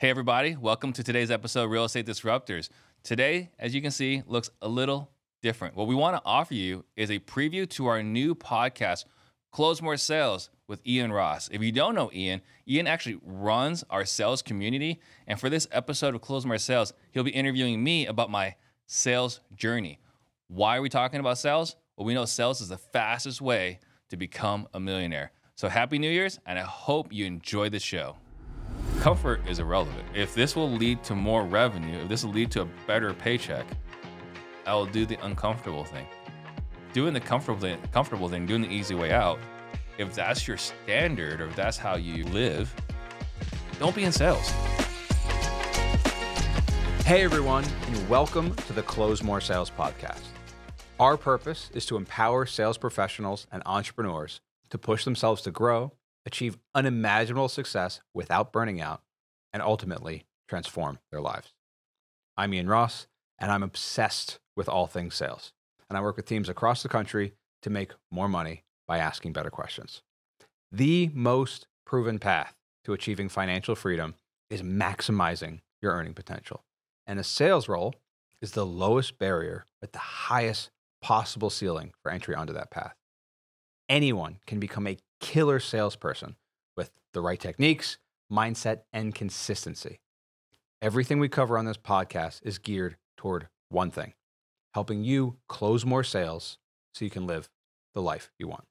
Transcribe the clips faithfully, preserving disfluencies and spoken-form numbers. Hey everybody, welcome to today's episode of Real Estate Disruptors. Today, as you can see, looks a little different. What we want to offer you is a preview to our new podcast, Close More Sales with Ian Ross. If you don't know Ian, Ian actually runs our sales community. And for this episode of Close More Sales, he'll be interviewing me about my sales journey. Why are we talking about sales? Well, we know sales is the fastest way to become a millionaire. So happy New Year's, and I hope you enjoy the show. Comfort is irrelevant. If this will lead to more revenue, if this will lead to a better paycheck, I will do the uncomfortable thing. Doing the comfortable, comfortable thing, doing the easy way out, if that's your standard or if that's how you live, don't be in sales. Hey everyone, and welcome to the Close More Sales podcast. Our purpose is to empower sales professionals and entrepreneurs to push themselves to grow, achieve unimaginable success without burning out, and ultimately transform their lives. I'm Ian Ross, and I'm obsessed with all things sales. And I work with teams across the country to make more money by asking better questions. The most proven path to achieving financial freedom is maximizing your earning potential. And a sales role is the lowest barrier with the highest possible ceiling for entry onto that path. Anyone can become a killer salesperson with the right techniques, mindset, and consistency. Everything we cover on this podcast is geared toward one thing: helping you close more sales so you can live the life you want.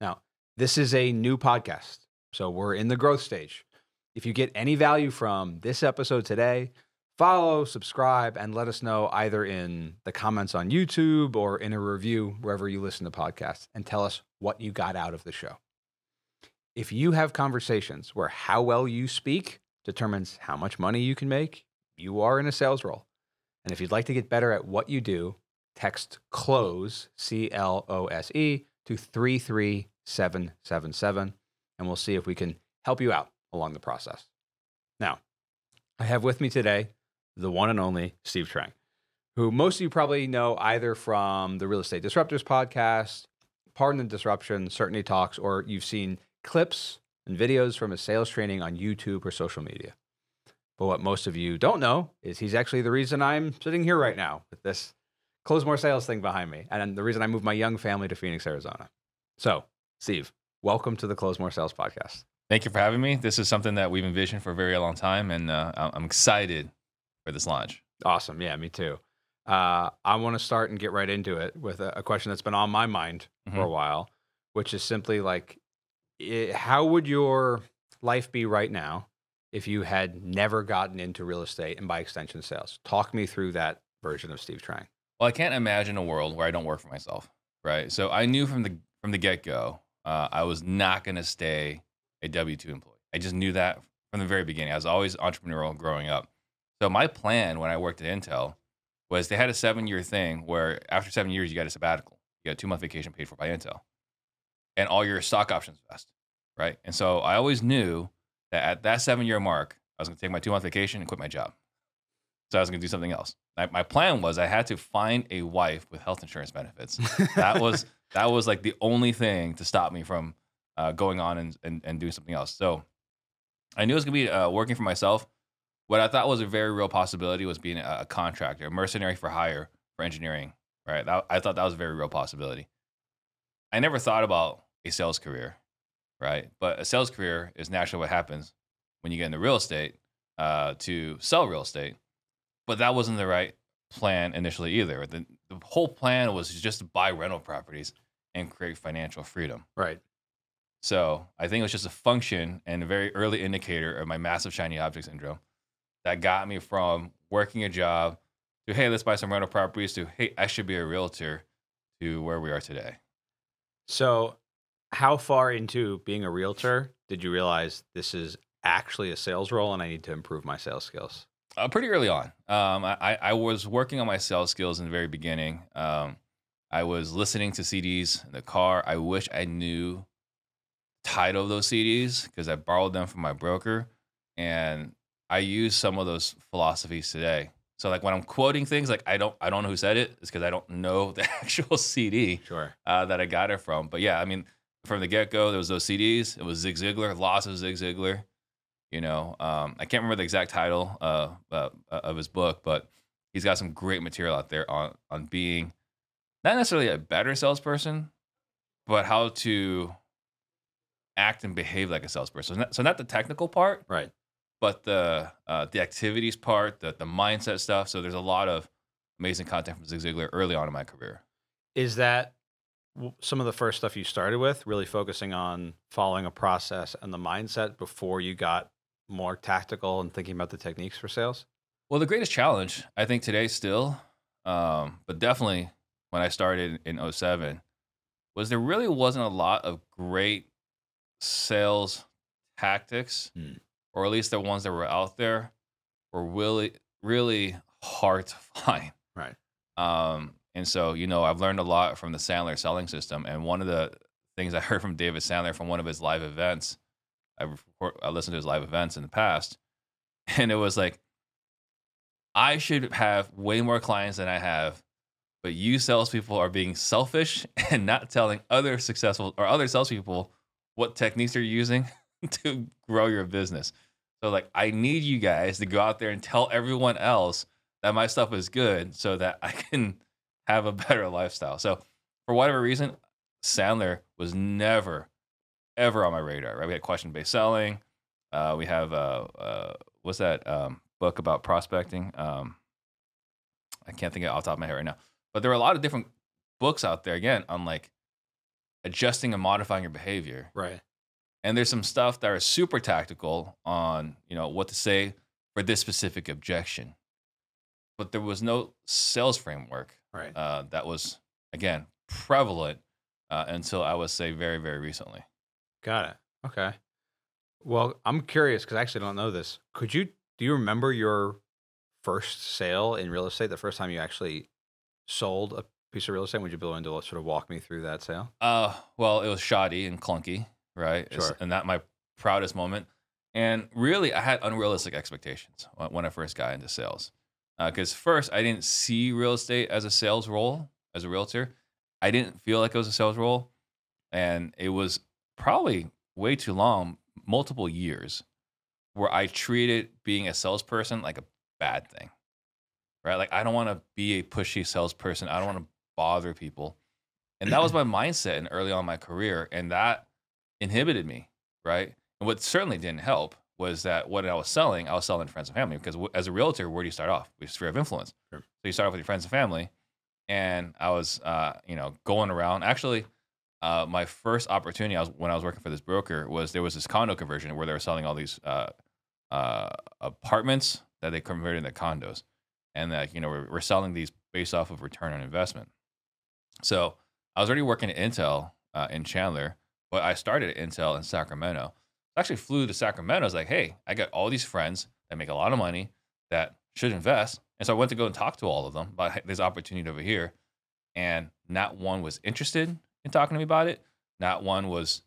Now, this is a new podcast, so we're in the growth stage. If you get any value from this episode today, follow, subscribe, and let us know either in the comments on YouTube or in a review wherever you listen to podcasts, and tell us what you got out of the show. If you have conversations where how well you speak determines how much money you can make, you are in a sales role. And if you'd like to get better at what you do, text CLOSE, C L O S E, to three three seven seven seven, and we'll see if we can help you out along the process. Now, I have with me today the one and only Steve Trang, who most of you probably know either from the Real Estate Disruptors podcast, Pardon the Disruption, Certainty Talks, or you've seen clips and videos from his sales training on YouTube or social media. But what most of you don't know is he's actually the reason I'm sitting here right now with this Close More Sales thing behind me, and the reason I moved my young family to Phoenix, Arizona. So, Steve, welcome to the Close More Sales podcast. Thank you for having me. This is something that we've envisioned for a very long time, and uh, I'm excited for this launch. Awesome. Yeah, me too. Uh, I want to start and get right into it with a, a question that's been on my mind mm-hmm. for a while, which is simply like, it, how would your life be right now if you had never gotten into real estate and by extension sales? Talk me through that version of Steve Trang. Well, I can't imagine a world where I don't work for myself, right? So I knew from the from the get-go, uh, I was not going to stay a W two employee. I just knew that from the very beginning. I was always entrepreneurial growing up. So my plan when I worked at Intel was they had a seven-year thing where after seven years, you got a sabbatical. You got a two-month vacation paid for by Intel. And all your stock options vest, right? And so I always knew that at that seven-year mark, I was going to take my two-month vacation and quit my job. So I was going to do something else. I, my plan was I had to find a wife with health insurance benefits. That was that was like the only thing to stop me from uh, going on and, and, and doing something else. So I knew it was going to be uh, working for myself. What I thought was a very real possibility was being a, a contractor, a mercenary for hire for engineering, right? That, I thought that was a very real possibility. I never thought about a sales career, right? But a sales career is naturally what happens when you get into real estate uh, to sell real estate. But that wasn't the right plan initially either. The, the whole plan was just to buy rental properties and create financial freedom. Right. So I think it was just a function and a very early indicator of my massive shiny object syndrome that got me from working a job to, hey, let's buy some rental properties, to, hey, I should be a realtor, to where we are today. So how far into being a realtor did you realize this is actually a sales role and I need to improve my sales skills? Uh, pretty early on. Um, I, I was working on my sales skills in the very beginning. Um, I was listening to C Ds in the car. I wish I knew the title of those C Ds because I borrowed them from my broker, and I use some of those philosophies today. So like when I'm quoting things, like I don't I don't know who said it. It's because I don't know the actual C D sure. uh, that I got it from. But yeah, I mean, from the get-go, there was those C Ds. It was Zig Ziglar, lots of Zig Ziglar. You know, um, I can't remember the exact title uh, uh, of his book, but he's got some great material out there on, on being not necessarily a better salesperson, but how to act and behave like a salesperson. So not the technical part, right? But the uh, the activities part, the the mindset stuff. So there's a lot of amazing content from Zig Ziglar early on in my career. Is that some of the first stuff you started with, really focusing on following a process and the mindset before you got more tactical and thinking about the techniques for sales? Well, the greatest challenge, I think, today still, um, but definitely when I started in oh seven, was there really wasn't a lot of great sales tactics, hmm. or at least the ones that were out there were really, really hard to find. Right. Um, and so, you know, I've learned a lot from the Sandler selling system. And one of the things I heard from David Sandler from one of his live events, I, I listened to his live events in the past, and it was like, I should have way more clients than I have, but you salespeople are being selfish and not telling other successful or other salespeople what techniques they're using to grow your business. So like, I need you guys to go out there and tell everyone else that my stuff is good so that I can have a better lifestyle. So for whatever reason, Sandler was never, ever on my radar, right? We had question-based selling. Uh, we have, uh, uh, what's that um, book about prospecting? Um, I can't think of it off the top of my head right now. But there were a lot of different books out there, again, on like adjusting and modifying your behavior. Right. And there's some stuff that are super tactical on, you know, what to say for this specific objection. But there was no sales framework, right? Uh, that was, again, prevalent uh, until I would say very, very recently. Got it. Okay. Well, I'm curious because I actually don't know this. Could you, do you remember your first sale in real estate, the first time you actually sold a piece of real estate? Would you be willing to sort of walk me through that sale? Uh, well, it was shoddy and clunky, right? Sure. It's, and not my proudest moment. And really, I had unrealistic expectations when I first got into sales. Because uh, first, I didn't see real estate as a sales role, as a realtor. I didn't feel like it was a sales role. And it was probably way too long, multiple years, where I treated being a salesperson like a bad thing, right? Like, I don't want to be a pushy salesperson. I don't want to bother people. And that was my mindset in early on in my career. And that inhibited me, right? And what certainly didn't help was that what I was selling, I was selling to friends and family, because as a realtor, where do you start off? With your sphere of influence. Sure. So you start off with your friends and family. And I was, uh, you know, going around. Actually, uh, my first opportunity I was, when I was working for this broker was there was this condo conversion where they were selling all these uh, uh, apartments that they converted into condos. And that, you know, we're, we're selling these based off of return on investment. So I was already working at Intel uh, in Chandler, but I started at Intel in Sacramento. I actually flew to Sacramento. I was like, hey, I got all these friends that make a lot of money that should invest. And so I went to go and talk to all of them about this opportunity over here. And not one was interested in talking to me about it. Not one was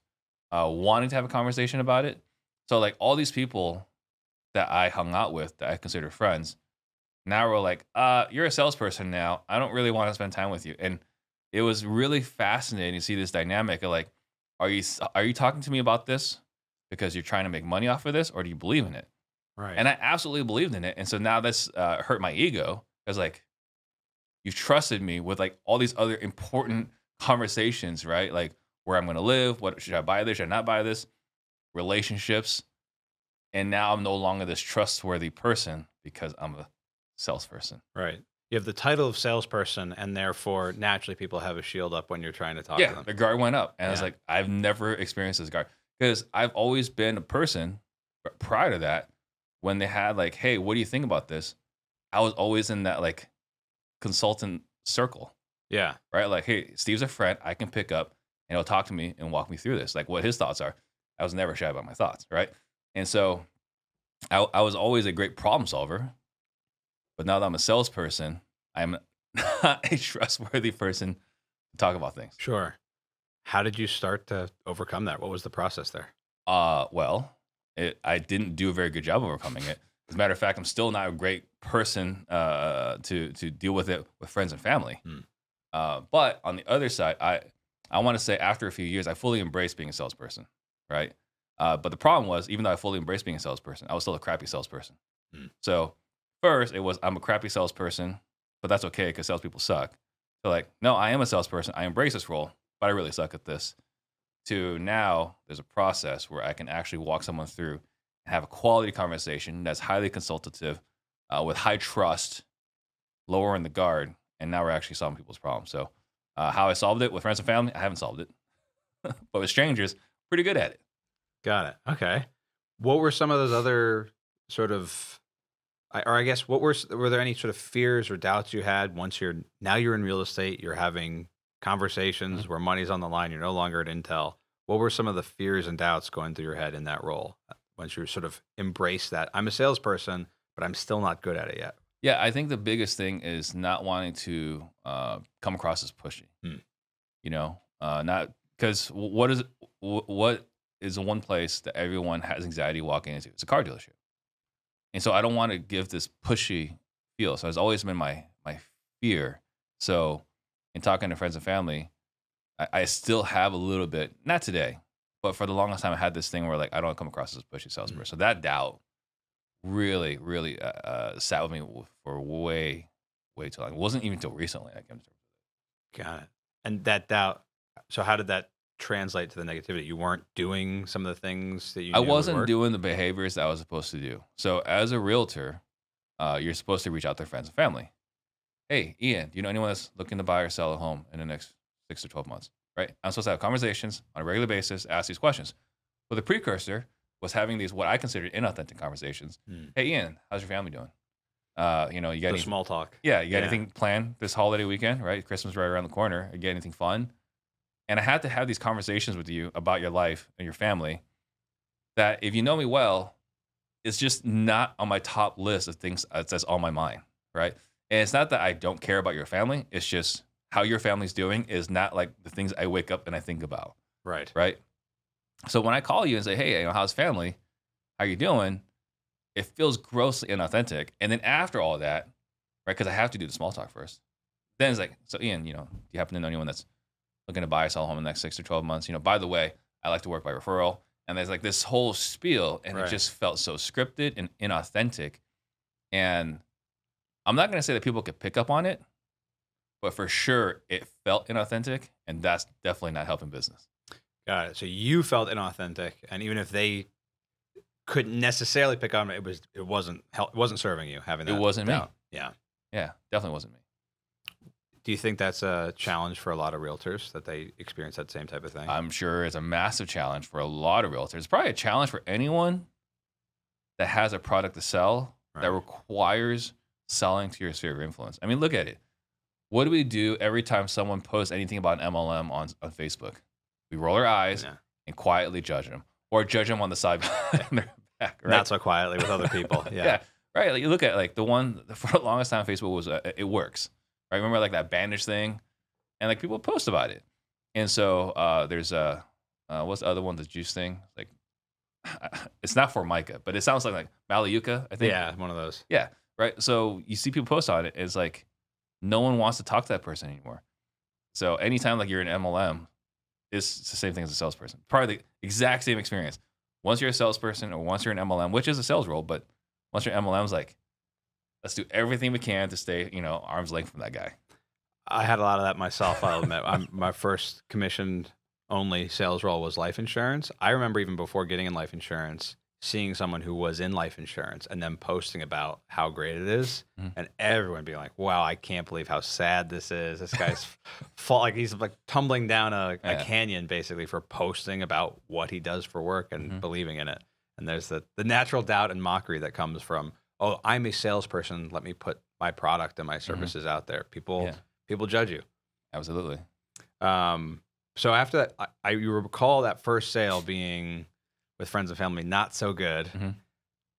uh, wanting to have a conversation about it. So like all these people that I hung out with that I considered friends, now we're like, uh, you're a salesperson now. I don't really want to spend time with you. And it was really fascinating to see this dynamic of like, are you are you talking to me about this because you're trying to make money off of this, or do you believe in it? Right. And I absolutely believed in it. And so now this uh, hurt my ego. I was like, you've trusted me with like all these other important conversations, right? Like where I'm going to live, what should I buy this, should I not buy this, relationships. And now I'm no longer this trustworthy person because I'm a salesperson. Right. You have the title of salesperson, and therefore naturally people have a shield up when you're trying to talk yeah, to them. Yeah, the guard went up. And yeah. I was like, I've never experienced this guard. Because I've always been a person, prior to that, when they had like, hey, what do you think about this? I was always in that like consultant circle. Yeah. Right? Like, hey, Steve's a friend I can pick up, and he'll talk to me and walk me through this, like what his thoughts are. I was never shy about my thoughts, right? And so I, I was always a great problem solver. But now that I'm a salesperson, I'm not a trustworthy person to talk about things. Sure. How did you start to overcome that? What was the process there? Uh, well, it, I didn't do a very good job overcoming it. As a matter of fact, I'm still not a great person uh, to to deal with it with friends and family. Hmm. Uh, but on the other side, I I want to say after a few years, I fully embraced being a salesperson, right? Uh, but the problem was, even though I fully embraced being a salesperson, I was still a crappy salesperson. Mm. So first it was, I'm a crappy salesperson, but that's okay because salespeople suck. So like, no, I am a salesperson. I embrace this role, but I really suck at this. To now there's a process where I can actually walk someone through and have a quality conversation that's highly consultative, uh, with high trust, lowering the guard. And now we're actually solving people's problems. So uh, how I solved it with friends and family, I haven't solved it. But with strangers, pretty good at it. Got it. Okay. What were some of those other sort of, or I guess, what were were there any sort of fears or doubts you had once you're, now you're in real estate, you're having conversations mm-hmm. where money's on the line, you're no longer at Intel. What were some of the fears and doubts going through your head in that role once you sort of embrace that? I'm a salesperson, but I'm still not good at it yet. Yeah, I think the biggest thing is not wanting to uh, come across as pushy. Mm. You know, uh, not because what is what is the one place that everyone has anxiety walking into? It's a car dealership, and so I don't want to give this pushy feel. So it's always been my my fear. So in talking to friends and family, I, I still have a little bit. Not today, but for the longest time, I had this thing where like I don't come across as a pushy salesperson. Mm. So that doubt really, really uh, uh, sat with me for way, way too long. It wasn't even until recently I came to terms with it. Got it. And that doubt, so how did that translate to the negativity? You weren't doing some of the things that you I knew wasn't doing the behaviors that I was supposed to do. So as a realtor, uh, you're supposed to reach out to friends and family. Hey, Ian, do you know anyone that's looking to buy or sell a home in the next six to twelve months, right? I'm supposed to have conversations on a regular basis, ask these questions. But the precursor was having these what I considered inauthentic conversations. Mm. Hey, Ian, how's your family doing? Uh, you know, you got the any small talk? Yeah, you got yeah. anything planned this holiday weekend? Right, Christmas right around the corner. You got anything fun? And I had to have these conversations with you about your life and your family. That if you know me well, it's just not on my top list of things that's on my mind, right? And it's not that I don't care about your family. It's just how your family's doing is not like the things I wake up and I think about. Right. Right. So when I call you and say, hey, you know, how's family? How you doing? It feels grossly inauthentic. And then after all that, right, because I have to do the small talk first. Then it's like, so Ian, you know, do you happen to know anyone that's looking to buy or sell a home in the next six to twelve months? You know, by the way, I like to work by referral. And there's like this whole spiel. And right. It just felt so scripted and inauthentic. And I'm not going to say that people could pick up on it, but for sure it felt inauthentic. And that's definitely not helping business. Got it. So you felt inauthentic, and even if they couldn't necessarily pick on it, it was it wasn't it wasn't serving you having that. It wasn't me. Yeah, yeah, definitely wasn't me. Do you think that's a challenge for a lot of realtors that they experience that same type of thing? I'm sure it's a massive challenge for a lot of realtors. It's probably a challenge for anyone that has a product to sell right. that requires selling to your sphere of influence. I mean, look at it. What do we do every time someone posts anything about an M L M on on Facebook? We roll our eyes yeah. and quietly judge them, or judge them on the side behind their back. Right? Not so quietly with other people. Yeah, yeah. Right. Like you look at like the one for the longest time, Facebook was uh, it works. Right? Remember like that bandage thing, and like people post about it, and so uh, there's a uh, what's the other one? The juice thing. Like it's not Formica, but it sounds like like Malayuka. I think. Yeah, one of those. Yeah. Right. So you see people post on it. It's like no one wants to talk to that person anymore. So anytime like you're an M L M. It's the same thing as a salesperson. Probably the exact same experience. Once you're a salesperson or once you're an M L M, which is a sales role, but once you're an M L M, it's like, let's do everything we can to stay, you know, arm's length from that guy. I had a lot of that myself, I'll admit. I'm, my first commissioned only sales role was life insurance. I remember even before getting in life insurance, seeing someone who was in life insurance and then posting about how great it is mm-hmm. and everyone being like, wow, I can't believe how sad this is. This guy's fall like he's like tumbling down a, yeah. a canyon basically for posting about what he does for work and mm-hmm. believing in it. And there's the, the natural doubt and mockery that comes from, oh, I'm a salesperson. Let me put my product and my services mm-hmm. out there. People, yeah. people judge you. Absolutely. Um, so after that, I, I you recall that first sale being with friends and family, not so good. Mm-hmm.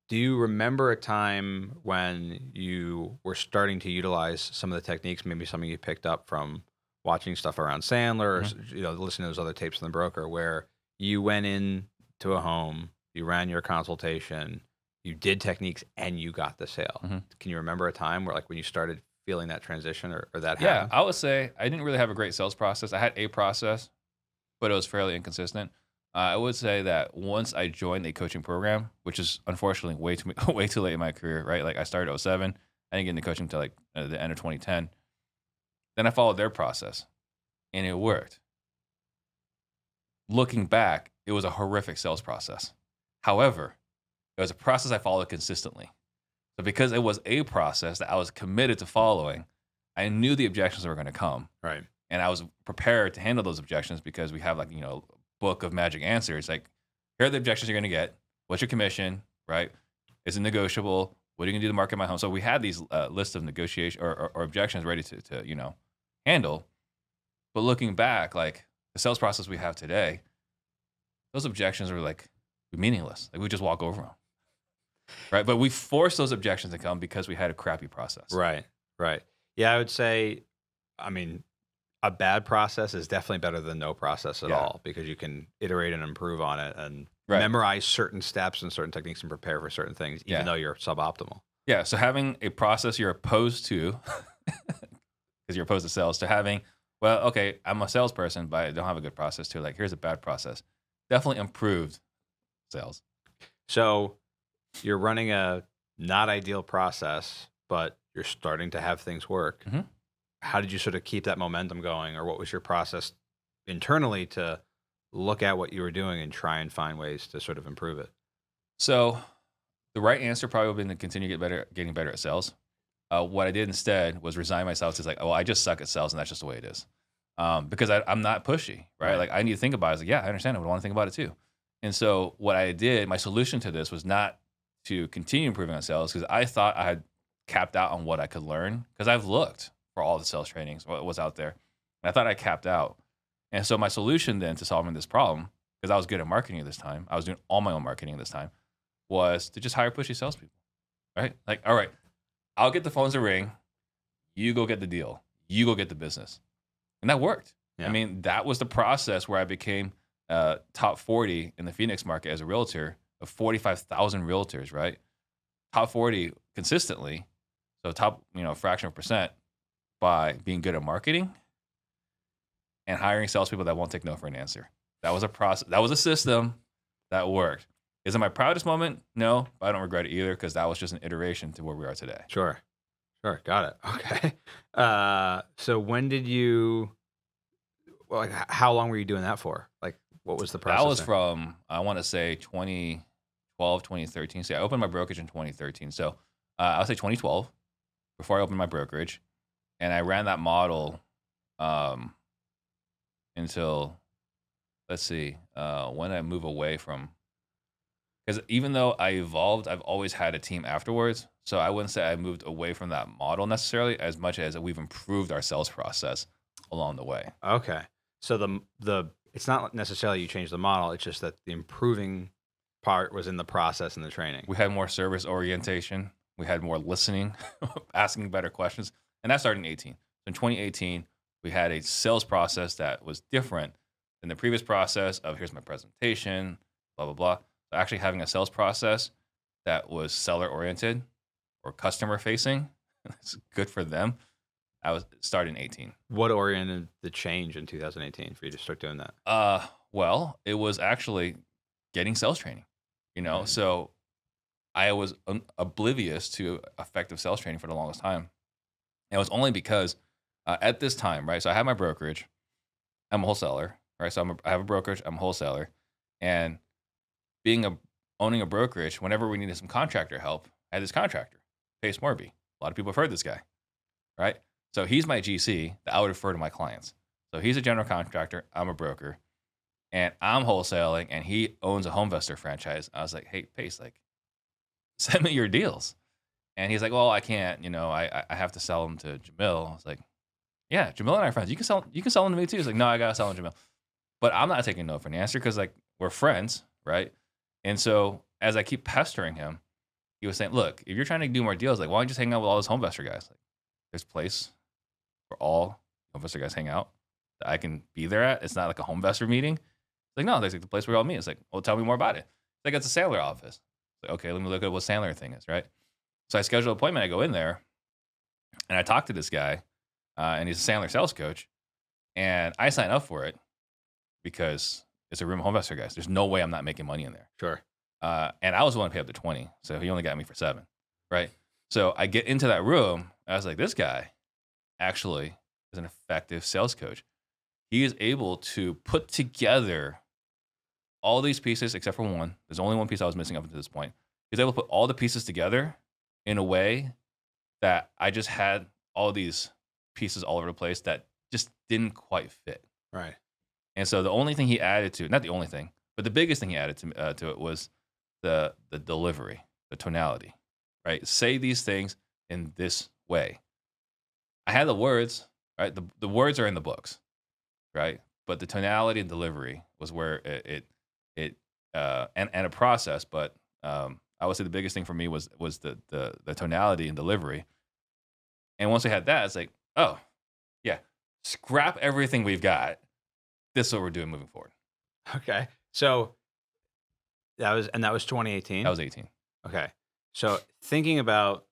Do you remember a time when you were starting to utilize some of the techniques, maybe something you picked up from watching stuff around Sandler mm-hmm. or you know, listening to those other tapes from the broker, where you went in to a home, you ran your consultation, you did techniques, and you got the sale? Mm-hmm. Can you remember a time where like when you started feeling that transition or, or that yeah, happened? Yeah, I would say I didn't really have a great sales process. I had a process, but it was fairly inconsistent. Uh, I would say that once I joined a coaching program, which is unfortunately way too way too late in my career, right? Like I started oh seven, I didn't get into coaching until like uh, the end of twenty ten. Then I followed their process, and it worked. Looking back, it was a horrific sales process. However, it was a process I followed consistently. So because it was a process that I was committed to following, I knew the objections were going to come. Right. And I was prepared to handle those objections because we have like, you know, book of magic answers. Like, here are the objections you're going to get. What's your commission, right? Is it negotiable? What are you going to do to market my home? So we had these uh, lists of negotiation or, or, or objections ready to, to, you know, handle. But looking back, like the sales process we have today, those objections were like meaningless. Like we just walk over them. Right. But we forced those objections to come because we had a crappy process. Right. Right. Yeah. I would say, I mean, a bad process is definitely better than no process at yeah. all, because you can iterate and improve on it and right. memorize certain steps and certain techniques and prepare for certain things, even yeah. though you're suboptimal. Yeah. So having a process you're opposed to, because you're opposed to sales, to having, well, okay, I'm a salesperson, but I don't have a good process too. Like, here's a bad process. Definitely improved sales. So you're running a not ideal process, but you're starting to have things work. Mm-hmm. How did you sort of keep that momentum going, or what was your process internally to look at what you were doing and try and find ways to sort of improve it? So the right answer probably would have been to continue to get better, getting better at sales. Uh, what I did instead was resign myself to like, oh, I just suck at sales, and that's just the way it is. Um, because I, I'm not pushy, right? right? Like I need to think about it. I was like, yeah, I understand. I would want to think about it too. And so what I did, my solution to this was not to continue improving on sales, because I thought I had capped out on what I could learn, because I've looked for all the sales trainings, what was out there. And I thought I capped out. And so my solution then to solving this problem, because I was good at marketing at this time, I was doing all my own marketing at this time, was to just hire pushy salespeople, right? Like, all right, I'll get the phones to ring. You go get the deal. You go get the business. And that worked. Yeah. I mean, that was the process where I became uh, top forty in the Phoenix market as a realtor of forty-five thousand realtors, right? Top forty consistently. So top, you know, fraction of a percent, by being good at marketing and hiring salespeople that won't take no for an answer. That was a process. That was a system that worked. Is it my proudest moment? No, but I don't regret it either, because that was just an iteration to where we are today. Sure. Sure. Got it. Okay. Uh, so when did you, well, like, how long were you doing that for? Like, what was the process? That was from, I want to say twenty twelve, twenty thirteen. So I opened my brokerage in twenty thirteen. So uh, I'll say twenty twelve, before I opened my brokerage. And I ran that model um, until, let's see, uh, when I move away from, because even though I evolved, I've always had a team afterwards. So I wouldn't say I moved away from that model necessarily, as much as we've improved our sales process along the way. Okay. So the the it's not necessarily you changed the model. It's just that the improving part was in the process and the training. We had more service orientation. We had more listening, asking better questions. And that started in eighteen. So in twenty eighteen, we had a sales process that was different than the previous process of here's my presentation, blah, blah, blah. So actually having a sales process that was seller-oriented or customer-facing, that's good for them. I was started in eighteen. What oriented the change in two thousand eighteen for you to start doing that? Uh, well, it was actually getting sales training, you know? Mm-hmm. So I was un- oblivious to effective sales training for the longest time. And it was only because uh, at this time, right? So I have my brokerage. I'm a wholesaler, right? So I'm a, I have a brokerage. I'm a wholesaler, and being a owning a brokerage, whenever we needed some contractor help, I had this contractor, Pace Morby. A lot of people have heard this guy, right? So he's my G C that I would refer to my clients. So he's a general contractor. I'm a broker, and I'm wholesaling, and he owns a HomeVestor franchise. I was like, hey, Pace, like, send me your deals. And he's like, well, I can't, you know, I I have to sell them to Jamil. I was like, yeah, Jamil and I are friends. You can sell you can sell them to me too. He's like, no, I got to sell them to Jamil. But I'm not taking no for an answer, because like we're friends, right? And so as I keep pestering him, he was saying, look, if you're trying to do more deals, like why don't you just hang out with all those HomeVestor guys? Like there's a place where all HomeVestor guys hang out that I can be there at. It's not like a HomeVestor meeting. It's like, no, there's like the place where we all meet. It's like, well, tell me more about it. It's like, it's a Sandler office. It's like, okay, let me look at what Sandler thing is, right? So I schedule an appointment. I go in there, and I talk to this guy, uh, and he's a Sandler sales coach, and I sign up for it because It's a room of HomeVestor guys. There's no way I'm not making money in there. Sure. Uh, and I was willing to pay up to twenty. So he only got me for seven. Right. So I get into that room. I was like, this guy actually is an effective sales coach. He is able to put together all these pieces except for one. There's only one piece I was missing up until this point. He's able to put all the pieces together in a way that I just had all these pieces all over the place that just didn't quite fit. Right. And so the only thing he added to, not the only thing, but the biggest thing he added to, uh, to it was the the delivery, the tonality, right? Say these things in this way. I had the words, right? The the words are in the books, right? But the tonality and delivery was where it, it, it uh, and, and a process, but um, I would say the biggest thing for me was was the the the tonality and delivery. And once we had that, it's like, oh, yeah, scrap everything we've got. This is what we're doing moving forward. Okay. So that was, and that was twenty eighteen? That was eighteen. Okay. So thinking about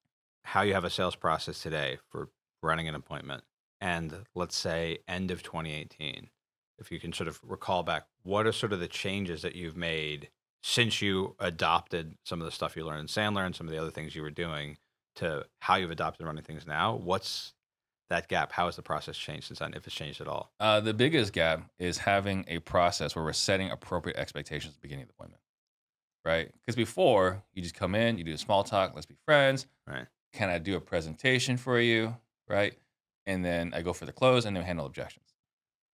how you have a sales process today for running an appointment, and let's say end of twenty eighteen, if you can sort of recall back, what are sort of the changes that you've made since you adopted some of the stuff you learned in Sandler and some of the other things you were doing to how you've adopted running things now? What's that gap? How has the process changed since then, if it's changed at all? Uh, the biggest gap is having a process where we're setting appropriate expectations at the beginning of the appointment, right? Because before, you just come in, you do a small talk, let's be friends. Right. Can I do a presentation for you, right? And then I go for the close and then handle objections,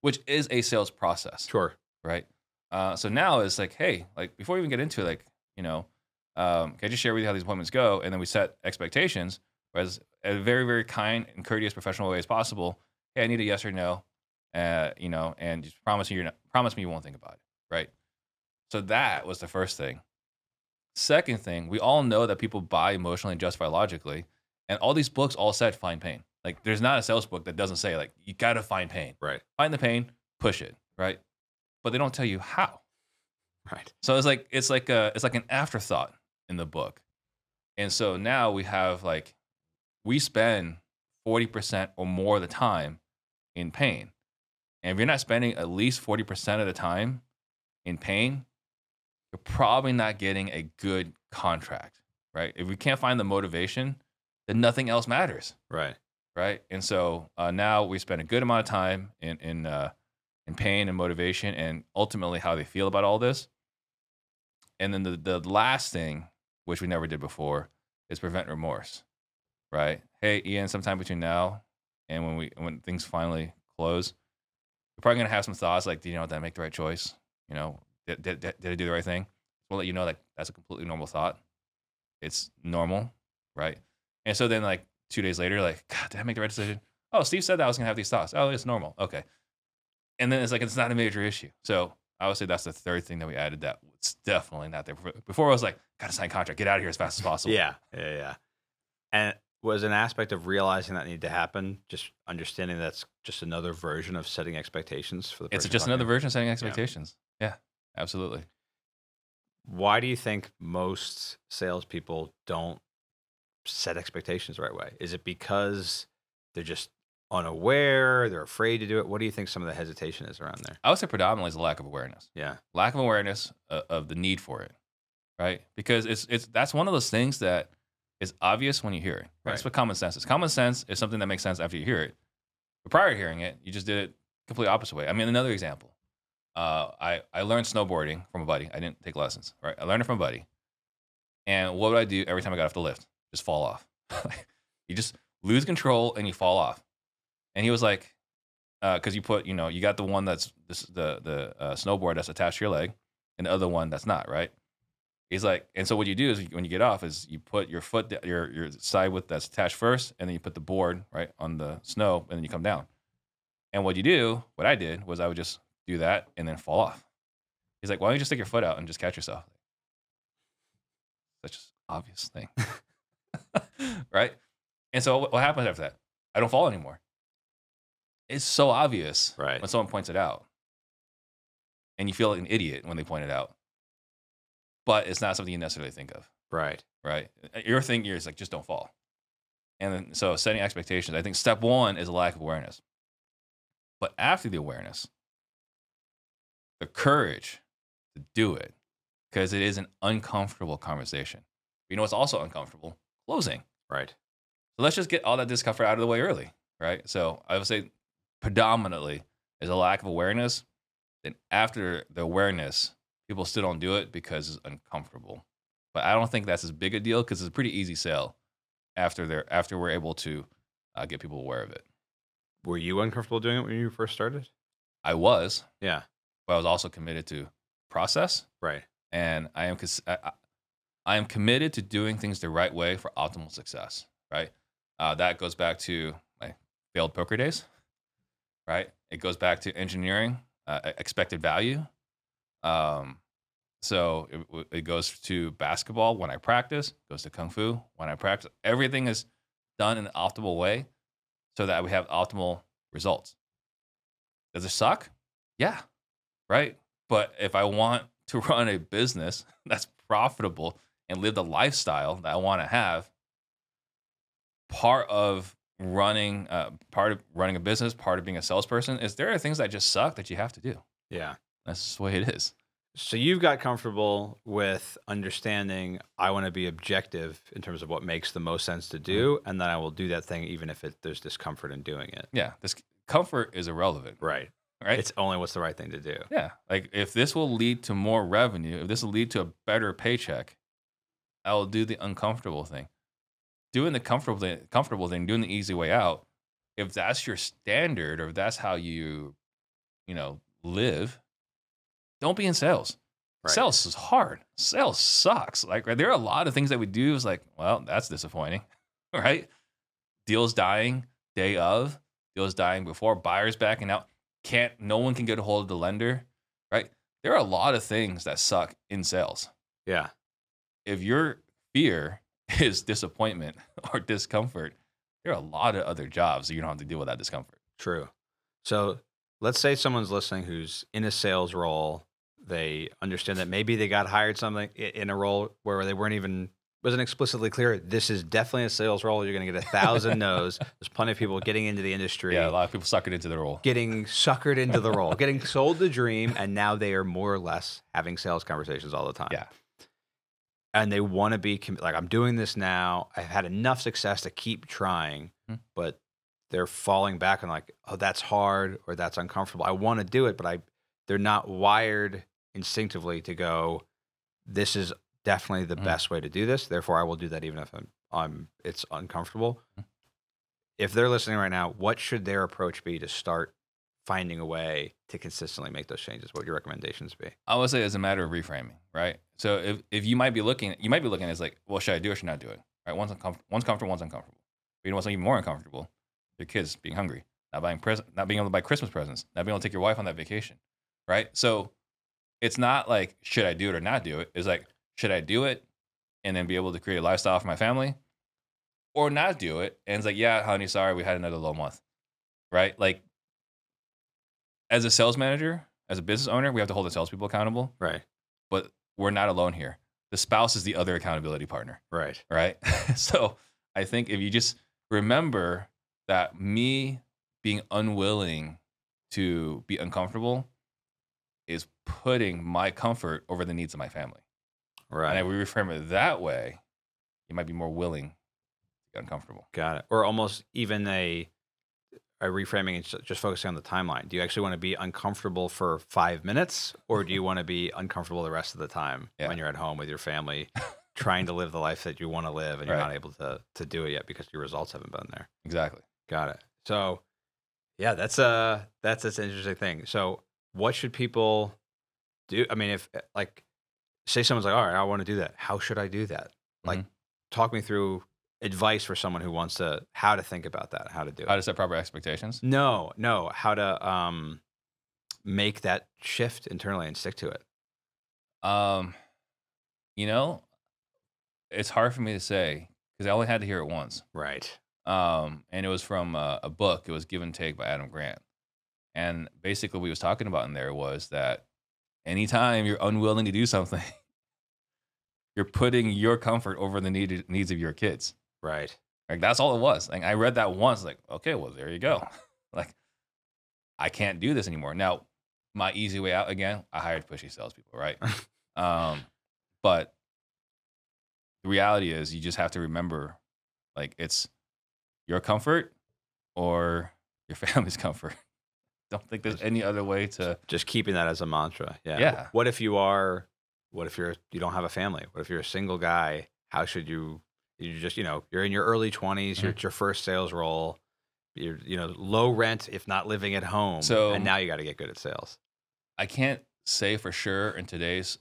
which is a sales process. Sure. Right? Uh, so now it's like, hey, like before we even get into it, like, you know, um, can I just share with you how these appointments go? And then we set expectations, whereas a very, very kind and courteous professional way as possible. Hey, I need a yes or no, uh, you know, and just promise you, you're not, promise me you won't think about it, right? So that was the first thing. Second thing, we all know that people buy emotionally and justify logically, and all these books all said find pain. Like, there's not a sales book that doesn't say like you got to find pain, right? Find the pain, push it, right? But they don't tell you how, right? So it's like it's like a, it's like an afterthought in the book, and so now we have like. We spend forty percent or more of the time in pain. And if you're not spending at least forty percent of the time in pain, you're probably not getting a good contract, right? If we can't find the motivation, then nothing else matters. Right. Right. And so uh, now we spend a good amount of time in in uh, in pain and motivation and ultimately how they feel about all this. And then the, the last thing, which we never did before, is prevent remorse. Right. Hey, Ian, sometime between now and when we when things finally close, we're probably going to have some thoughts like, you know, did I make the right choice? You know, did, did, did I do the right thing? We'll let you know that that's a completely normal thought. It's normal. Right. And so then like two days later, like, God, did I make the right decision? Oh, Steve said that I was going to have these thoughts. Oh, it's normal. Okay. And then it's like, it's not a major issue. So I would say that's the third thing that we added that it's definitely not there. Before I was like, got to sign contract, get out of here as fast as possible. Yeah. Yeah. Yeah. And was an aspect of realizing that needed to happen, just understanding that's just another version of setting expectations for the person. It's just another version of setting expectations. Yeah. Yeah, absolutely. Why do you think most salespeople don't set expectations the right way? Is it because they're just unaware, they're afraid to do it? What do you think some of the hesitation is around there? I would say predominantly is a lack of awareness. Yeah. Lack of awareness of, of the need for it, right? Because it's it's that's one of those things that is obvious when you hear it. Right? Right. That's what common sense is. Common sense is something that makes sense after you hear it. But prior to hearing it, you just did it completely opposite way. I mean, another example. Uh, I, I learned snowboarding from a buddy. I didn't take lessons, right? I learned it from a buddy. And what would I do every time I got off the lift? Just fall off. You just lose control and you fall off. And he was like, uh, because you put, you know, you got the one that's this, the the uh, snowboard that's attached to your leg and the other one that's not, right? He's like, and so what you do is when you get off is you put your foot, your your side width that's attached first, and then you put the board right on the snow, and then you come down. And what you do, what I did was I would just do that and then fall off. He's like, why don't you just stick your foot out and just catch yourself? That's just an obvious thing, right? And so what happens after that? I don't fall anymore. It's so obvious right. when someone points it out, and you feel like an idiot when they point it out. But it's not something you necessarily think of. Right. Right. Your thing here is like, just don't fall. And then, so setting expectations, I think step one is a lack of awareness. But after the awareness, the courage to do it, because it is an uncomfortable conversation. You know what's also uncomfortable? Closing. Right. So let's just get all that discomfort out of the way early, right? So I would say predominantly is a lack of awareness. Then after the awareness, people still don't do it because it's uncomfortable. But I don't think that's as big a deal, because it's a pretty easy sell after they're, after we're able to uh, get people aware of it. Were you uncomfortable doing it when you first started? I was. Yeah. But I was also committed to process. Right. And I am I, I am committed to doing things the right way for optimal success, right? Uh, that goes back to my failed poker days, right? It goes back to engineering, uh, expected value. Um, so it, it goes to basketball when I practice, goes to Kung Fu when I practice. Everything is done in an optimal way so that we have optimal results. Does it suck? Yeah, right? But if I want to run a business that's profitable and live the lifestyle that I want to have, part of running uh, part of running a business, part of being a salesperson is there are things that just suck that you have to do. Yeah. That's the way it is. So you've got comfortable with understanding I want to be objective in terms of what makes the most sense to do, and then I will do that thing even if it, there's discomfort in doing it. Yeah. This comfort is irrelevant. Right. Right? It's only what's the right thing to do. Yeah. Like if this will lead to more revenue, if this will lead to a better paycheck, I will do the uncomfortable thing. Doing the comfortable thing, comfortable thing, doing the easy way out, if that's your standard or if that's how you, you know, live, don't be in sales. Right. Sales is hard. Sales sucks. Like right, there are a lot of things that we do is like, well, that's disappointing, right? Deals dying day of, deals dying before, buyers backing out. Can't, no one can get a hold of the lender, right? There are a lot of things that suck in sales. Yeah. If your fear is disappointment or discomfort, there are a lot of other jobs that you don't have to deal with that discomfort. True. So let's say someone's listening who's in a sales role. They understand that maybe they got hired something in a role where they weren't even, wasn't explicitly clear. This is definitely a sales role. You're going to get a thousand no's. There's plenty of people getting into the industry. Yeah, a lot of people suckered into the role. Getting suckered into the role, getting sold the dream, and now they are more or less having sales conversations all the time. Yeah. And they want to be, like, I'm doing this now. I've had enough success to keep trying, mm-hmm. but they're falling back on like, oh, that's hard or that's uncomfortable. I want to do it, but I they're not wired instinctively to go, this is definitely the mm-hmm. best way to do this. Therefore, I will do that even if I'm, I'm it's uncomfortable. Mm-hmm. If they're listening right now, what should their approach be to start finding a way to consistently make those changes? What would your recommendations be? I would say it's a matter of reframing, right? So if, if you might be looking, you might be looking as like, well, should I do it or should I not do it? Right? One's, uncomf- one's comfortable, one's uncomfortable. But you know what's even more uncomfortable? Your kids being hungry, not buying present, not being able to buy Christmas presents, not being able to take your wife on that vacation, right? So it's not like, should I do it or not do it? It's like, should I do it and then be able to create a lifestyle for my family, or not do it? And it's like, yeah, honey, sorry, we had another low month, right? Like as a sales manager, as a business owner, we have to hold the salespeople accountable. Right. But we're not alone here. The spouse is the other accountability partner. Right. Right. So I think if you just remember that me being unwilling to be uncomfortable is putting my comfort over the needs of my family. Right. And if we reframe it that way, you might be more willing to be uncomfortable. Got it. Or almost even a a reframing and just focusing on the timeline. Do you actually want to be uncomfortable for five minutes, or do you want to be uncomfortable the rest of the time yeah. when you're at home with your family trying to live the life that you want to live and you're right. not able to to do it yet because your results haven't been there? Exactly. Got it. So yeah, that's a, that's, that's an interesting thing. So what should people do? I mean, if like, say someone's like, all right, I want to do that. How should I do that? Like, mm-hmm. talk me through advice for someone who wants to, how to think about that, how to do it. How to set proper expectations? No, no. How to um, make that shift internally and stick to it. Um, you know, it's hard for me to say because I only had to hear it once. Right. Um, and it was from a, a book. It was Give and Take by Adam Grant. And basically what he was talking about in there was that anytime you're unwilling to do something, you're putting your comfort over the need, needs of your kids. Right. Like that's all it was. Like I read that once, like, okay, well, there you go. Like I can't do this anymore. Now, my easy way out, again, I hired pushy salespeople, right? um, but the reality is you just have to remember, like, it's your comfort or your family's comfort. Don't think there's any other way to... Just keeping that as a mantra. Yeah. yeah. What if you are... What if you're you don't have a family? What if you're a single guy? How should you... You just, you know, you're in your early twenties. Mm-hmm. You're, it's your first sales role. You're, you know, low rent, if not living at home. So, and now you got to get good at sales. I can't say for sure in today's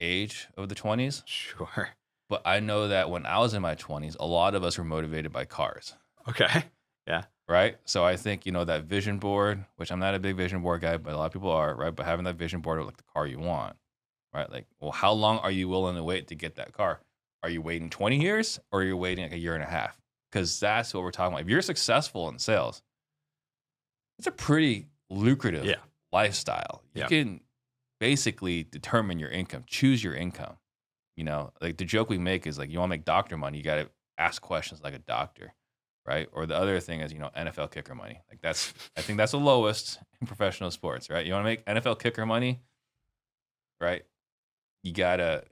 age of the twenties. Sure. But I know that when I was in my twenties, a lot of us were motivated by cars. Okay. Yeah. Right. So I think, you know, that vision board, which I'm not a big vision board guy, but a lot of people are, right? But having that vision board of like the car you want, right? Like, well, how long are you willing to wait to get that car? Are you waiting twenty years or are you waiting like a year and a half? Because that's what we're talking about. If you're successful in sales, it's a pretty lucrative yeah. lifestyle. You yeah. can basically determine your income, choose your income. You know, like the joke we make is like, you want to make doctor money, you got to ask questions like a doctor, right? Or the other thing is, you know, N F L kicker money. Like that's, I think that's the lowest in professional sports, right? You want to make N F L kicker money, right? You got to,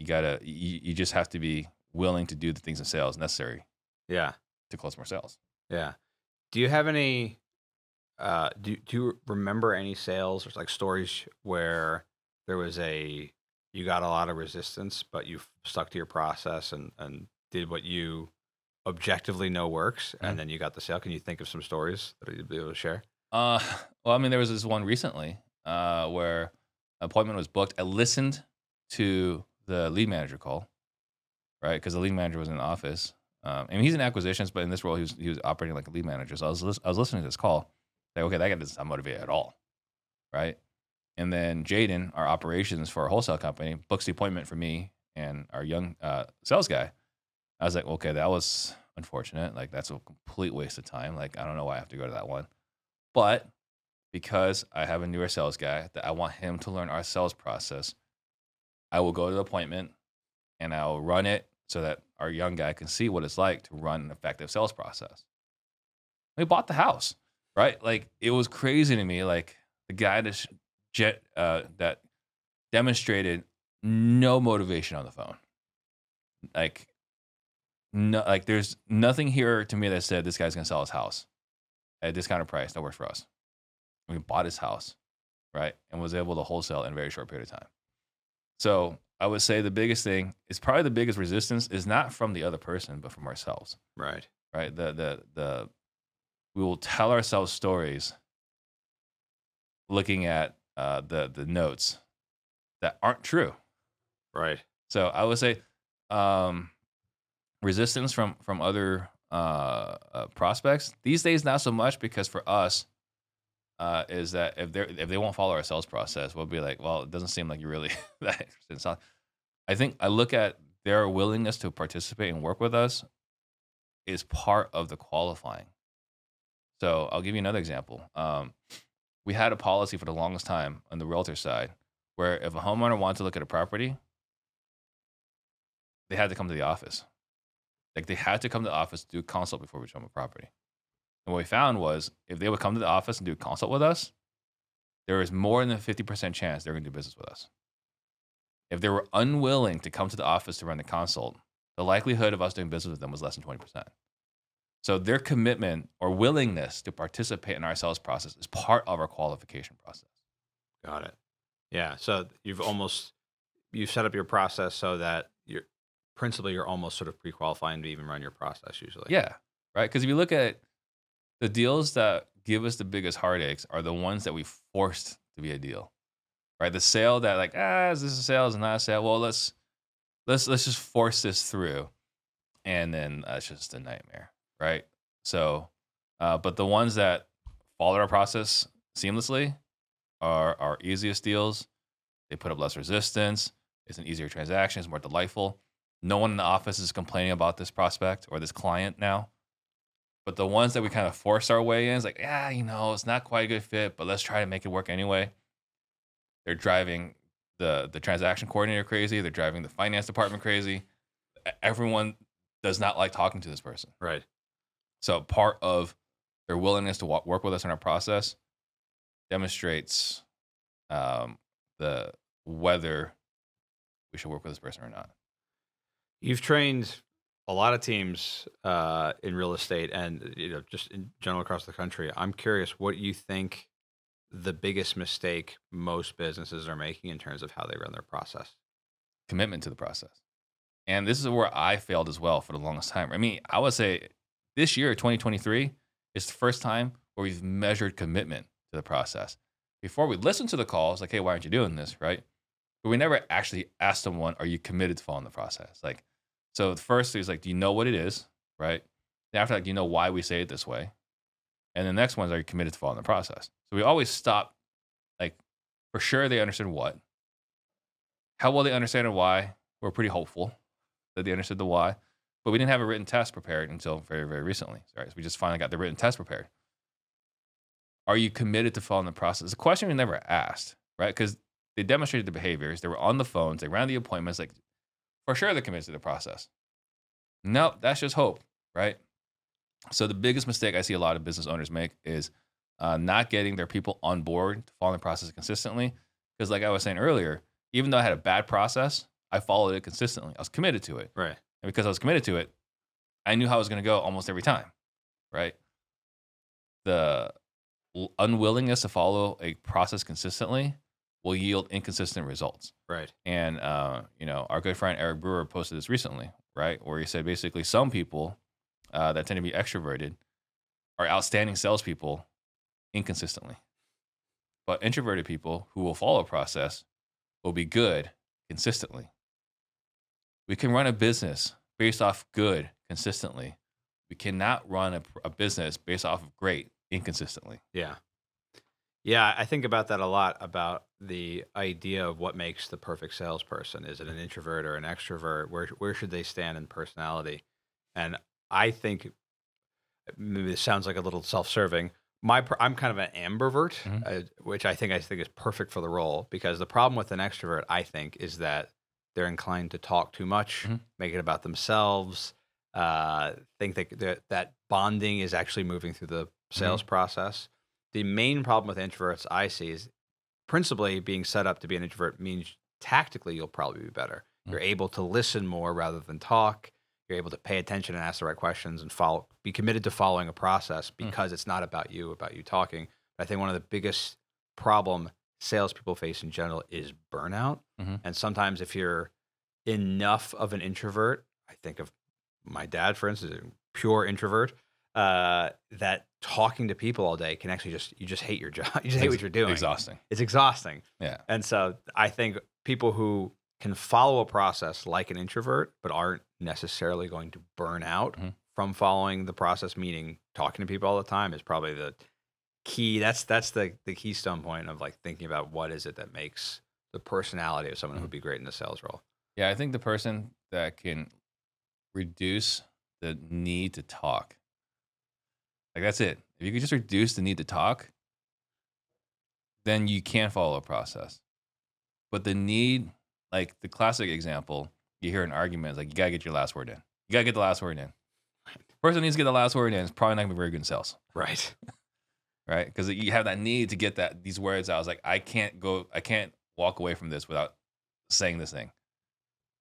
You gotta, you, you just have to be willing to do the things in sales necessary. Yeah. To close more sales. Yeah. Do you have any, uh, do, do you remember any sales or like stories where there was a, you got a lot of resistance, but you stuck to your process and, and did what you objectively know works. Mm-hmm. And then you got the sale. Can you think of some stories that you'd be able to share? Uh, well, I mean, there was this one recently, uh, where an appointment was booked. I listened to the lead manager call, right? Because the lead manager was in the office. Um, and he's in acquisitions, but in this role, he was he was operating like a lead manager. So I was li- I was listening to this call. Like, okay, that guy doesn't sound motivated at all, right? And then Jaden, our operations for our wholesale company, books the appointment for me and our young uh, sales guy. I was like, okay, that was unfortunate. Like, that's a complete waste of time. Like, I don't know why I have to go to that one. But because I have a newer sales guy that I want him to learn our sales process, I will go to the appointment and I'll run it so that our young guy can see what it's like to run an effective sales process. We bought the house, right? Like, it was crazy to me. Like, the guy that, jet, uh, that demonstrated no motivation on the phone. Like, no, like there's nothing here to me that said this guy's going to sell his house at a discounted price. That works for us. We bought his house, right? And was able to wholesale in a very short period of time. So I would say the biggest thing is probably the biggest resistance is not from the other person, but from ourselves. Right. Right. The, the, the, we will tell ourselves stories looking at uh, the, the notes that aren't true. Right. So I would say um, resistance from, from other uh, uh, prospects these days, not so much, because for us, Uh, is that if they if they won't follow our sales process, we'll be like, well, it doesn't seem like you're really that interested in selling. I think I look at their willingness to participate and work with us is part of the qualifying. So I'll give you another example. Um, we had a policy for the longest time on the realtor side where if a homeowner wanted to look at a property, they had to come to the office. Like they had to come to the office to do a consult before we show them a property. And what we found was if they would come to the office and do a consult with us, there was more than a fifty percent chance they were going to do business with us. If they were unwilling to come to the office to run the consult, the likelihood of us doing business with them was less than twenty percent. So their commitment or willingness to participate in our sales process is part of our qualification process. Got it. Yeah. So you've almost, you've set up your process so that you're, principally you're almost sort of pre-qualifying to even run your process usually. Yeah. Right. Because if you look at the deals that give us the biggest heartaches are the ones that we forced to be a deal, right? The sale that like, ah, is this a sale? Is it not a sale? Well, let's, let's, let's just force this through. And then that's uh, just a nightmare, right? So, uh, but the ones that followed our process seamlessly are our easiest deals. They put up less resistance. It's an easier transaction. It's more delightful. No one in the office is complaining about this prospect or this client now. But the ones that we kind of force our way in, it's like, yeah, you know, it's not quite a good fit, but let's try to make it work anyway. They're driving the the transaction coordinator crazy. They're driving the finance department crazy. Everyone does not like talking to this person. Right. So part of their willingness to walk, work with us in our process demonstrates um, the whether we should work with this person or not. You've trained a lot of teams uh, in real estate and, you know, just in general across the country. I'm curious what you think the biggest mistake most businesses are making in terms of how they run their process. Commitment to the process. And this is where I failed as well for the longest time. I mean, I would say this year, twenty twenty-three, is the first time where we've measured commitment to the process. Before, we listened to the calls, like, hey, why aren't you doing this, right? But we never actually asked someone, are you committed to following the process? Like, so the first thing is like, do you know what it is, right? Then after that, do you know why we say it this way? And the next one is, are you committed to following the process? So we always stop, like, for sure they understand what. How well they understand and why. We're pretty hopeful that they understood the why, but we didn't have a written test prepared until very, very recently. Right? So we just finally got the written test prepared. Are you committed to following the process? It's a question we never asked, right? Because they demonstrated the behaviors. They were on the phones. They ran the appointments. Like, for sure they're committed to the process. Nope, that's just hope, right? So the biggest mistake I see a lot of business owners make is uh, not getting their people on board to follow the process consistently. Because like I was saying earlier, even though I had a bad process, I followed it consistently. I was committed to it. Right. And because I was committed to it, I knew how it was going to go almost every time, right? The unwillingness to follow a process consistently will yield inconsistent results. Right. And, uh, you know, our good friend Eric Brewer posted this recently, right? Where he said basically some people uh, that tend to be extroverted are outstanding salespeople inconsistently. But introverted people who will follow a process will be good consistently. We can run a business based off good consistently. We cannot run a, a business based off of great inconsistently. Yeah. Yeah, I think about that a lot, about the idea of what makes the perfect salesperson. Is it an introvert or an extrovert? Where where should they stand in personality? And I think, maybe this sounds like a little self-serving, My I'm kind of an ambivert, mm-hmm. uh, which I think I think is perfect for the role, because the problem with an extrovert, I think, is that they're inclined to talk too much, mm-hmm. make it about themselves, uh, think that that bonding is actually moving through the sales mm-hmm. process. The main problem with introverts I see is principally being set up to be an introvert means tactically you'll probably be better. Mm-hmm. You're able to listen more rather than talk. You're able to pay attention and ask the right questions and follow, be committed to following a process, because mm. it's not about you, about you talking. But I think one of the biggest problem salespeople face in general is burnout. Mm-hmm. And sometimes if you're enough of an introvert, I think of my dad, for instance, a pure introvert, uh, that talking to people all day can actually just, you just hate your job. You just hate it's what you're doing. Exhausting. It's exhausting. Yeah. And so I think people who can follow a process like an introvert, but aren't necessarily going to burn out mm-hmm. from following the process, meaning talking to people all the time, is probably the key. That's that's the, the keystone point of like thinking about what is it that makes the personality of someone mm-hmm. who would be great in the sales role. Yeah, I think the person that can reduce the need to talk, like that's it. If you could just reduce the need to talk, then you can follow a process. But the need... Like the classic example, you hear an argument, it's like, you got to get your last word in. You got to get the last word in. The person needs to get the last word in is probably not going to be very good in sales. Right. Right? Because you have that need to get that these words out. I was like, I can't go, I can't walk away from this without saying this thing.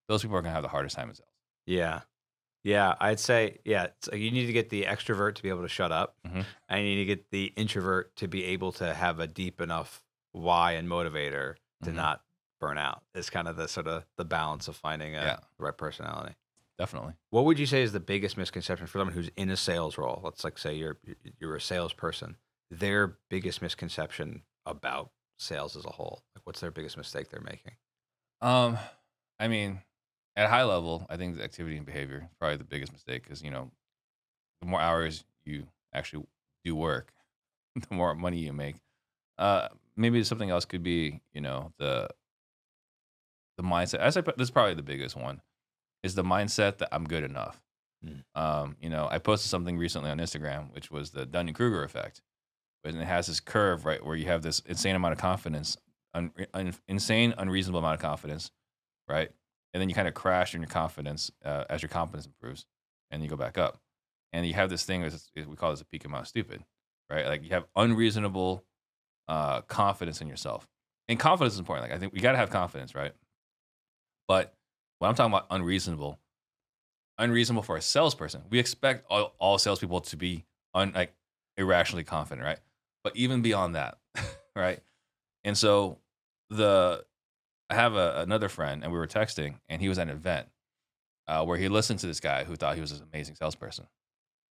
Those people are going to have the hardest time in sales. Yeah. Yeah. I'd say, yeah, so you need to get the extrovert to be able to shut up. Mm-hmm. And you need to get the introvert to be able to have a deep enough why and motivator to mm-hmm. not burn out. It's kind of the sort of the balance of finding a, yeah. the right personality. Definitely. What would you say is the biggest misconception for someone who's in a sales role? Let's like say you're you're a salesperson. Their biggest misconception about sales as a whole. Like what's their biggest mistake they're making? Um, I mean, at a high level, I think the activity and behavior is probably the biggest mistake, because you know, the more hours you actually do work, the more money you make. Uh, maybe something else could be, you know, the The mindset, I say, this is probably the biggest one, is the mindset that I'm good enough. Mm. Um, you know, I posted something recently on Instagram, which was the Dunning-Kruger effect. And it has this curve, right, where you have this insane amount of confidence, un, un, insane, unreasonable amount of confidence, right? And then you kind of crash in your confidence uh, as your confidence improves, and you go back up. And you have this thing, that's, we call this a peak amount of stupid, right? Like you have unreasonable uh, confidence in yourself. And confidence is important. Like, I think we got to have confidence, right? But when I'm talking about unreasonable, unreasonable for a salesperson, we expect all, all salespeople to be un, like irrationally confident, right? But even beyond that, right? And so the I have a, another friend, and we were texting, and he was at an event uh, where he listened to this guy who thought he was an amazing salesperson,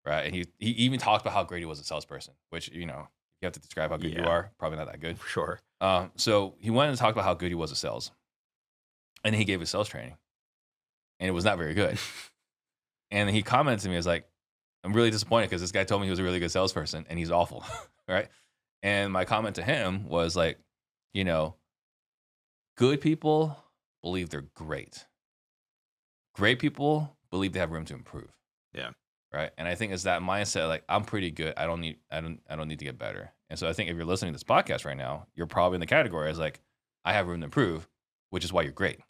right? And he he even talked about how great he was a salesperson, which, you know, you have to describe how good yeah. you are. Probably not that good. Sure. Um, so he went and talked about how good he was at sales, and he gave his sales training, and it was not very good. And he commented to me, he was like, I'm really disappointed because this guy told me he was a really good salesperson and he's awful, right? And my comment to him was like, you know, good people believe they're great. Great people believe they have room to improve. Yeah. Right. And I think it's that mindset, like, I'm pretty good. I don't need, I don't, I don't need to get better. And so I think if you're listening to this podcast right now, you're probably in the category as like, I have room to improve, which is why you're great.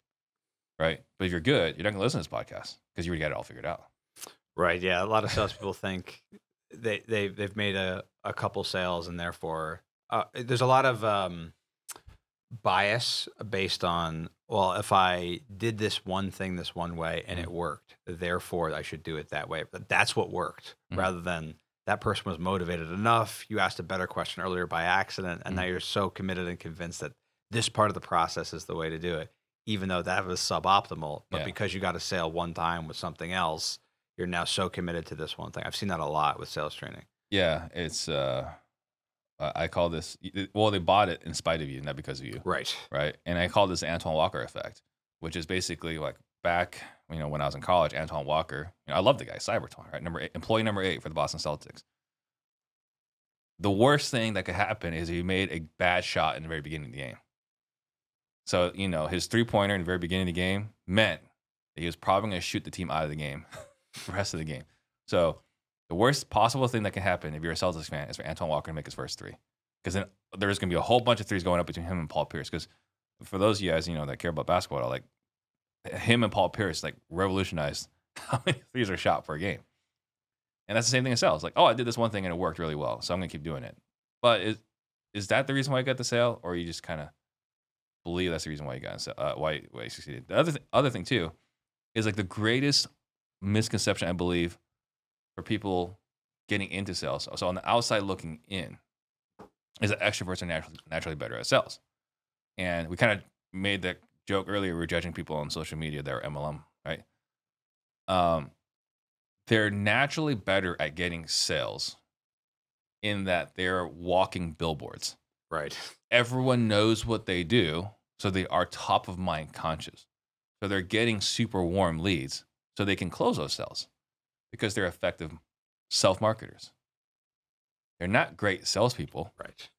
Right. But if you're good, you're not gonna listen to this podcast because you already got it all figured out. Right. Yeah. A lot of salespeople think they, they, they've made a, a couple sales, and therefore uh, there's a lot of um, bias based on, well, if I did this one thing this one way and mm-hmm. it worked, therefore I should do it that way. But that's what worked mm-hmm. rather than that person was motivated enough. You asked a better question earlier by accident, and mm-hmm. now you're so committed and convinced that this part of the process is the way to do it, even though that was suboptimal. But yeah. because you got a sale one time with something else, you're now so committed to this one thing. I've seen that a lot with sales training. Yeah, it's, uh, I call this, well, they bought it in spite of you, not because of you. Right. Right. And I call this the Antoine Walker effect, which is basically like back, you know, when I was in college, Antoine Walker, you know, I love the guy, Cybertron, right? Number eight, employee number eight for the Boston Celtics. The worst thing that could happen is he made a bad shot in the very beginning of the game. So, you know, his three-pointer in the very beginning of the game meant that he was probably going to shoot the team out of the game the rest of the game. So the worst possible thing that can happen if you're a Celtics fan is for Antoine Walker to make his first three. Because then there's going to be a whole bunch of threes going up between him and Paul Pierce. Because for those of you guys, you know, that care about basketball at all, like, him and Paul Pierce, like, revolutionized how many threes are shot per game. And that's the same thing as sales. Like, oh, I did this one thing and it worked really well, so I'm going to keep doing it. But is, is that the reason why you got the sale? Or you just kind of believe that's the reason why you got uh, why, why you succeeded. The other th- other thing too is like the greatest misconception I believe for people getting into sales. So on the outside looking in, is that extroverts are naturally naturally better at sales. And we kind of made that joke earlier. We were judging people on social media that are M L M, right? Um, they're naturally better at getting sales in that they're walking billboards. Right. Everyone knows what they do, so they are top of mind conscious. So they're getting super warm leads so they can close those sales because they're effective self-marketers. They're not great salespeople. Right.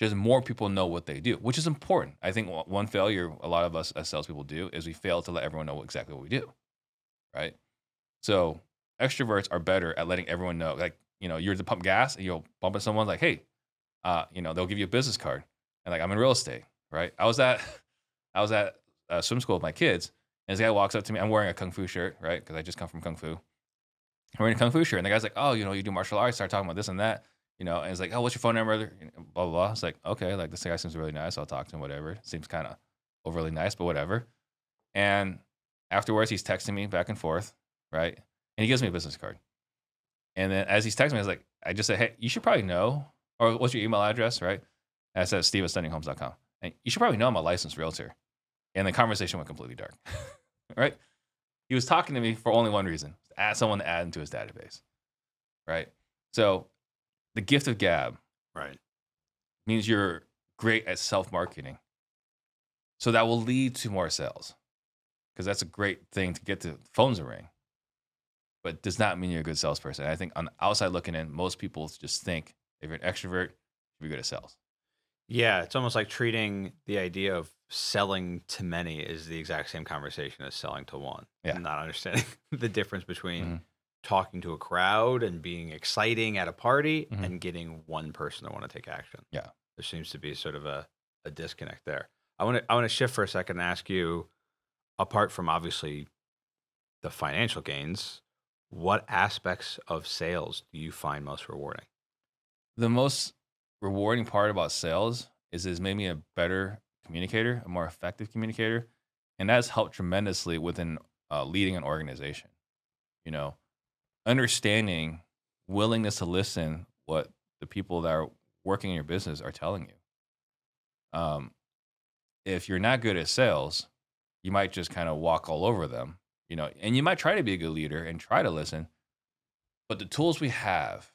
Just more people know what they do, which is important. I think one failure a lot of us as salespeople do is we fail to let everyone know exactly what we do. Right. So extroverts are better at letting everyone know, like, you know, you're to pump gas and you'll bump at someone like, hey, Uh, you know, they'll give you a business card and like, I'm in real estate, right? I was at, I was at uh, swim school with my kids, and this guy walks up to me. I'm wearing a Kung Fu shirt, right? Cause I just come from Kung Fu. I'm wearing a Kung Fu shirt. And the guy's like, oh, you know, you do martial arts. Start talking about this and that, you know? And it's like, oh, what's your phone number? Blah, blah, blah. It's like, okay. Like, this guy seems really nice. I'll talk to him, whatever. Seems kind of overly nice, but whatever. And afterwards he's texting me back and forth. Right. And he gives me a business card. And then as he's texting me, I was like, I just said, hey, you should probably know. Or what's your email address, right? And I said, Steve at Stunning Homes dot com. And you should probably know I'm a licensed realtor. And the conversation went completely dark, right? He was talking to me for only one reason, to add someone to add into his database, right? So the gift of gab, right, means you're great at self-marketing. So that will lead to more sales because that's a great thing to get the phones to ring, but does not mean you're a good salesperson. And I think on the outside looking in, most people just think, if you're an extrovert, you're good at sales. Yeah, it's almost like treating the idea of selling to many is the exact same conversation as selling to one. Yeah. I'm not understanding the difference between mm-hmm. talking to a crowd and being exciting at a party mm-hmm. and getting one person to want to take action. Yeah. There seems to be sort of a, a disconnect there. I want to I want to shift for a second and ask you, apart from obviously the financial gains, what aspects of sales do you find most rewarding? The most rewarding part about sales is it's made me a better communicator, a more effective communicator. And that's helped tremendously within uh, leading an organization. You know, understanding, willingness to listen what the people that are working in your business are telling you. Um, if you're not good at sales, you might just kind of walk all over them, you know, and you might try to be a good leader and try to listen. But the tools we have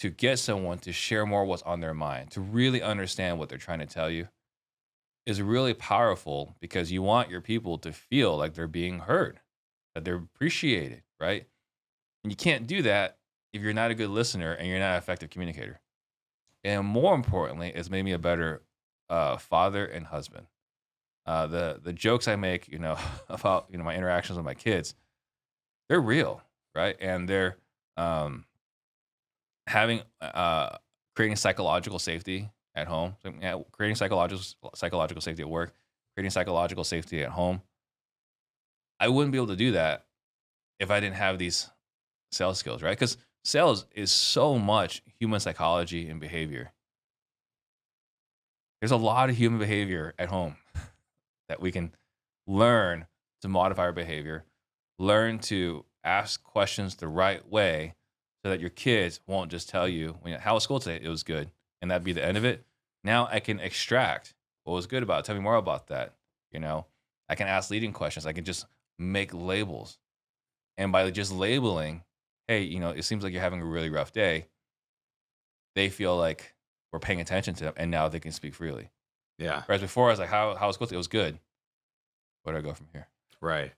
to get someone to share more what's on their mind, to really understand what they're trying to tell you, is really powerful, because you want your people to feel like they're being heard, that they're appreciated, right? And you can't do that if you're not a good listener and you're not an effective communicator. And more importantly, it's made me a better uh, father and husband. Uh, the the jokes I make, you know, about, you know, my interactions with my kids, they're real, right? And they're um, having uh, creating psychological safety at home, creating psychological psychological safety at work, creating psychological safety at home. I wouldn't be able to do that if I didn't have these sales skills, right? Because sales is so much human psychology and behavior. There's a lot of human behavior at home that we can learn to modify our behavior, learn to ask questions the right way so that your kids won't just tell you, how was school today? It was good. And that'd be the end of it. Now I can extract what was good about it. Tell me more about that. You know, I can ask leading questions. I can just make labels. And by just labeling, hey, you know, it seems like you're having a really rough day, they feel like we're paying attention to them, and now they can speak freely. Yeah. Whereas before I was like, how, how was it? It was good. Where do I go from here? Right.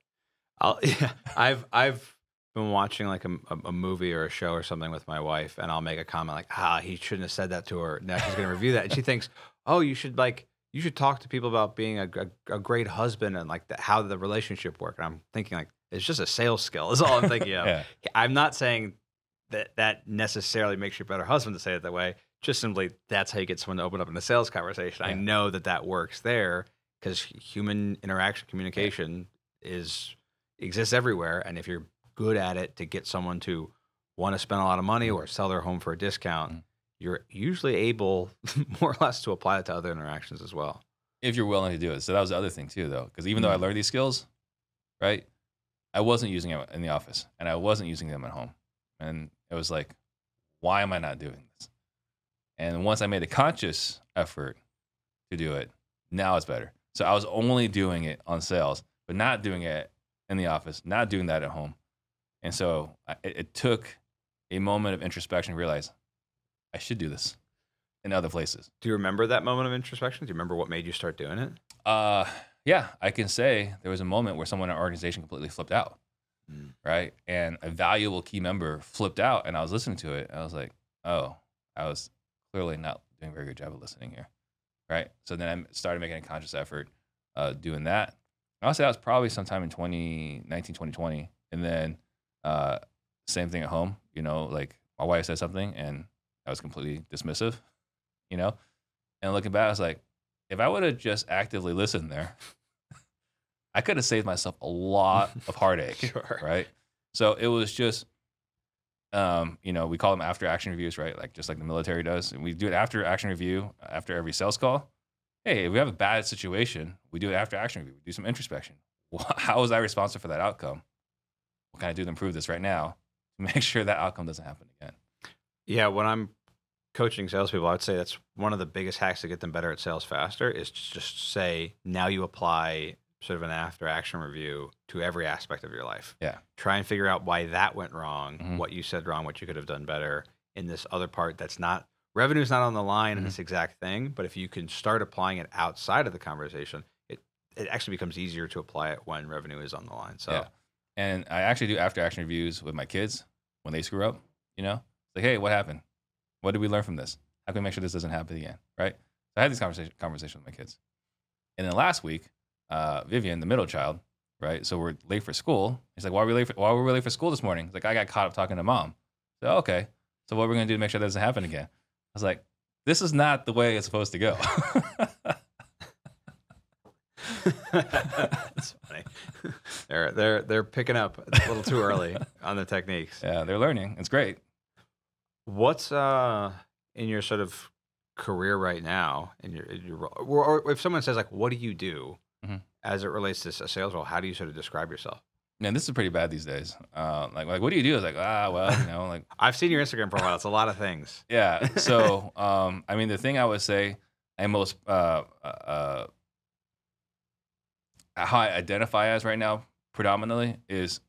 I'll, yeah, I've, I've, been watching like a, a movie or a show or something with my wife, and I'll make a comment like, ah, he shouldn't have said that to her. Now she's going to review that. And she thinks, oh, you should like, you should talk to people about being a, a, a great husband and like the, how the relationship works. And I'm thinking like, it's just a sales skill is all I'm thinking of. Yeah. I'm not saying that that necessarily makes you a better husband to say it that way. Just simply that's how you get someone to open up in a sales conversation. Yeah. I know that that works there because human interaction, communication yeah. is exists everywhere. And if you're good at it to get someone to want to spend a lot of money or sell their home for a discount, mm-hmm. you're usually able more or less to apply it to other interactions as well. If you're willing to do it. So that was the other thing too, though, because even mm-hmm. though I learned these skills, right, I wasn't using them in the office and I wasn't using them at home. And it was like, why am I not doing this? And once I made a conscious effort to do it, now it's better. So I was only doing it on sales, but not doing it in the office, not doing that at home. And so it, it took a moment of introspection to realize I should do this in other places. Do you remember that moment of introspection? Do you remember what made you start doing it? Uh, yeah, I can say there was a moment where someone in our organization completely flipped out, mm. right? And a valuable key member flipped out, and I was listening to it. I was like, oh, I was clearly not doing a very good job of listening here, right? So then I started making a conscious effort uh, doing that. And I'll say that was probably sometime in twenty nineteen, twenty twenty. And then Uh, same thing at home, you know, like my wife said something and I was completely dismissive, you know, and looking back, I was like, if I would have just actively listened there, I could have saved myself a lot of heartache, sure. right? So it was just, um, you know, we call them after action reviews, right? Like just like the military does. And we do it after action review, after every sales call. Hey, if we have a bad situation, we do it after action review, we do some introspection. How was I responsible for that outcome? What can I do to improve this right now to make sure that outcome doesn't happen again? Yeah, when I'm coaching salespeople, I would say that's one of the biggest hacks to get them better at sales faster is to just say, now you apply sort of an after-action review to every aspect of your life. Yeah. Try and figure out why that went wrong, mm-hmm. what you said wrong, what you could have done better in this other part that's not, revenue's not on the line mm-hmm. in this exact thing, but if you can start applying it outside of the conversation, it, it actually becomes easier to apply it when revenue is on the line. So. Yeah. And I actually do after-action reviews with my kids when they screw up, you know? Like, hey, what happened? What did we learn from this? How can we make sure this doesn't happen again, right? So I had this conversation, conversation with my kids. And then last week, uh, Vivian, the middle child, right? So we're late for school. He's like, why are we late for, why were we late for school this morning? He's like, I got caught up talking to mom. So, okay. So what are we going to do to make sure that doesn't happen again? I was like, this is not the way it's supposed to go. That's funny. They're they're they're picking up a little too early on the techniques. Yeah, they're learning. It's great. What's uh in your sort of career right now, and your, your or, or if someone says like, "What do you do?" Mm-hmm. as it relates to a sales role, how do you sort of describe yourself? Man, this is pretty bad these days. Uh, like, like, what do you do? It's like, ah, well, you know, like I've seen your Instagram profile. It's a lot of things. Yeah. So, um, I mean, the thing I would say, I most uh, uh, how I identify as right now predominantly is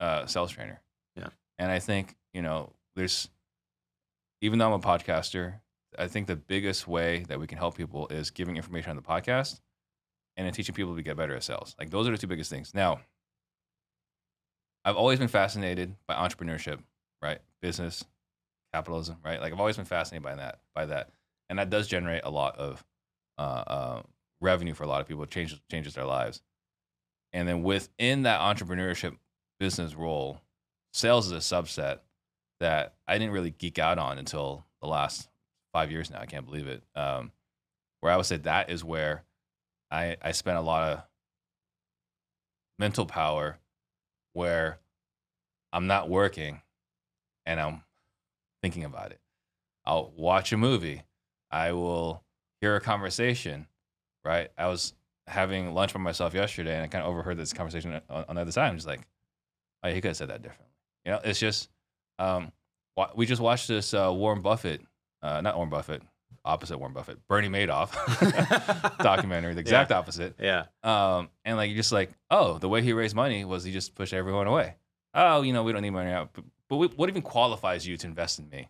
uh, sales trainer. Yeah. And I think, you know, there's, even though I'm a podcaster, I think the biggest way that we can help people is giving information on the podcast and then teaching people to get better at sales. Like, those are the two biggest things. Now, I've always been fascinated by entrepreneurship, right? Business, capitalism, right? Like, I've always been fascinated by that, by that. And that does generate a lot of uh, uh, revenue for a lot of people. It changes, changes their lives. And then within that entrepreneurship business role, sales is a subset that I didn't really geek out on until the last five years now. I can't believe it. Um, where I would say that is where I, I spent a lot of mental power, where I'm not working and I'm thinking about it. I'll watch a movie. I will hear a conversation, right? I was having lunch by myself yesterday and I kind of overheard this conversation on, on the other side. I'm just like, oh, he could have said that differently. You know, it's just, um, we just watched this uh, Warren Buffett, uh, not Warren Buffett, opposite Warren Buffett, Bernie Madoff documentary, the exact yeah. opposite. Yeah. Um, and like, you're just like, oh, the way he raised money was he just pushed everyone away. Oh, you know, we don't need money out, but, but we, what even qualifies you to invest in me?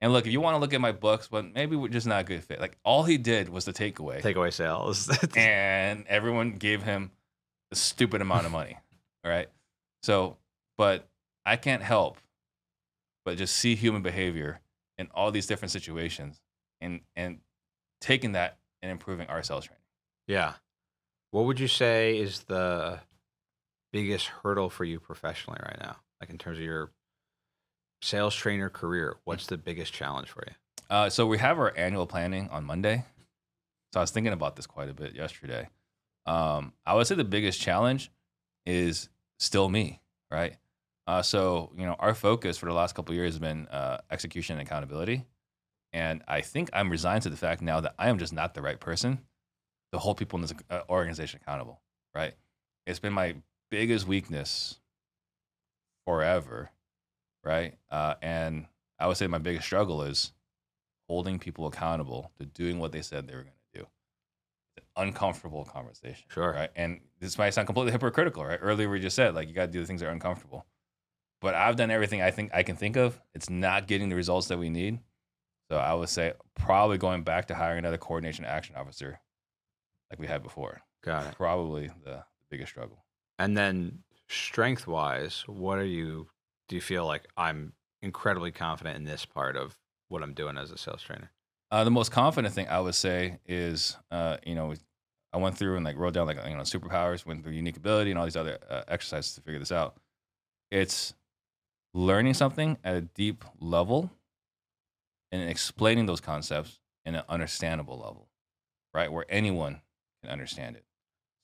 And look, if you want to look at my books, but well, maybe we're just not a good fit. Like, all he did was the takeaway. Takeaway sales. And everyone gave him a stupid amount of money. All right. So, but I can't help but just see human behavior in all these different situations. And and taking that and improving our sales training. Yeah. What would you say is the biggest hurdle for you professionally right now? Like, in terms of your sales trainer career, what's the biggest challenge for you? Uh, so we have our annual planning on Monday. So I was thinking about this quite a bit yesterday. Um, I would say the biggest challenge is still me, right? Uh, so, you know, our focus for the last couple of years has been uh, execution and accountability. And I think I'm resigned to the fact now that I am just not the right person to hold people in this organization accountable, right? It's been my biggest weakness forever, right? Uh, and I would say my biggest struggle is holding people accountable to doing what they said they were going to do. It's an uncomfortable conversation. Sure. Right? And this might sound completely hypocritical, right? Earlier we just said, like, you got to do the things that are uncomfortable. But I've done everything I think I can think of. It's not getting the results that we need. So I would say probably going back to hiring another coordination action officer like we had before. Got it. Probably the biggest struggle. And then strength-wise, what are you – do you feel like I'm incredibly confident in this part of what I'm doing as a sales trainer? Uh, the most confident thing I would say is, uh, you know, I went through and like wrote down like, you know, superpowers, went through unique ability and all these other uh, exercises to figure this out. It's learning something at a deep level and explaining those concepts in an understandable level, right? Where anyone can understand it.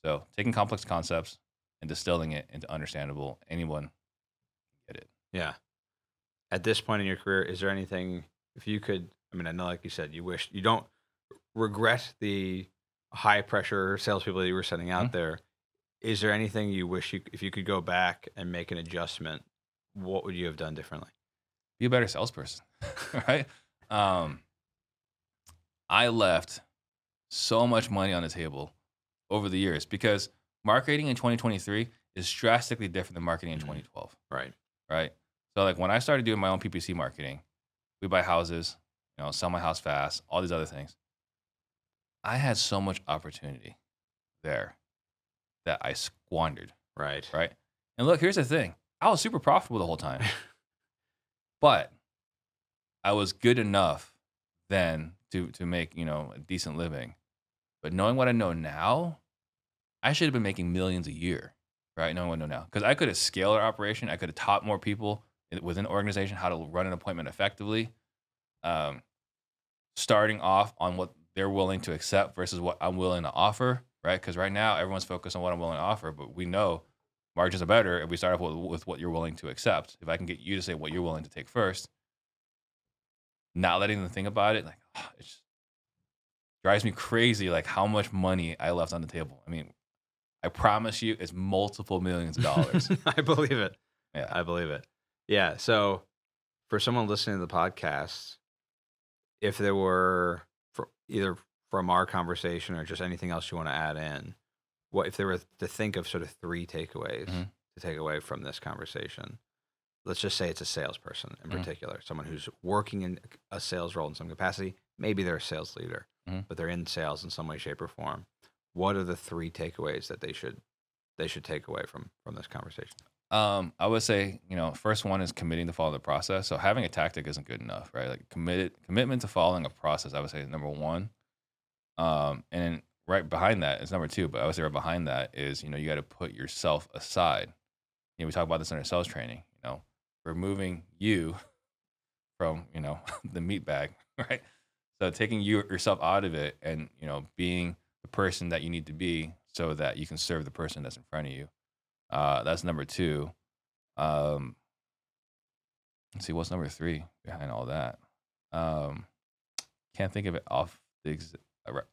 So taking complex concepts and distilling it into understandable, anyone can get it. Yeah. At this point in your career, is there anything, if you could, I mean, I know, like you said, you wish, you don't regret the high pressure salespeople that you were sending out mm-hmm. there. Is there anything you wish you, if you could go back and make an adjustment, what would you have done differently? Be a better salesperson, right? Um, I left so much money on the table over the years because marketing in twenty twenty-three is drastically different than marketing in twenty twelve. Right. Right. So like when I started doing my own P P C marketing, we buy houses, you know, sell my house fast, all these other things. I had so much opportunity there that I squandered. Right. Right. And look, here's the thing. I was super profitable the whole time, but I was good enough then to to make, you know, a decent living. But knowing what I know now, I should have been making millions a year, right? Knowing what I know now. Because I could have scaled our operation. I could have taught more people within the organization how to run an appointment effectively. Um, starting off on what they're willing to accept versus what I'm willing to offer, right? Because right now, everyone's focused on what I'm willing to offer. But we know margins are better if we start off with, with what you're willing to accept. If I can get you to say what you're willing to take first, not letting them think about it, like, oh, it's drives me crazy, like how much money I left on the table. I mean, I promise you it's multiple millions of dollars. I believe it. Yeah. I believe it. Yeah. So for someone listening to the podcast, if there were, for either from our conversation or just anything else you want to add in, what if there were to think of sort of three takeaways mm-hmm. to take away from this conversation? Let's just say it's a salesperson in mm-hmm. particular, someone who's working in a sales role in some capacity. Maybe they're a sales leader, mm-hmm. but they're in sales in some way, shape, or form. What are the three takeaways that they should they should take away from from this conversation? Um, I would say, you know, first one is committing to follow the process. So having a tactic isn't good enough, right? Like committed commitment to following a process, I would say, is number one. Um, and then right behind that is number two, but I would say right behind that is, you know, you got to put yourself aside. You know, we talk about this in our sales training, you know, removing you from, you know, the meat bag, right? So taking you yourself out of it and, you know, being the person that you need to be so that you can serve the person that's in front of you. Uh, that's number two. Um, let's see, what's number three behind all that? Um, can't think of it off the ex-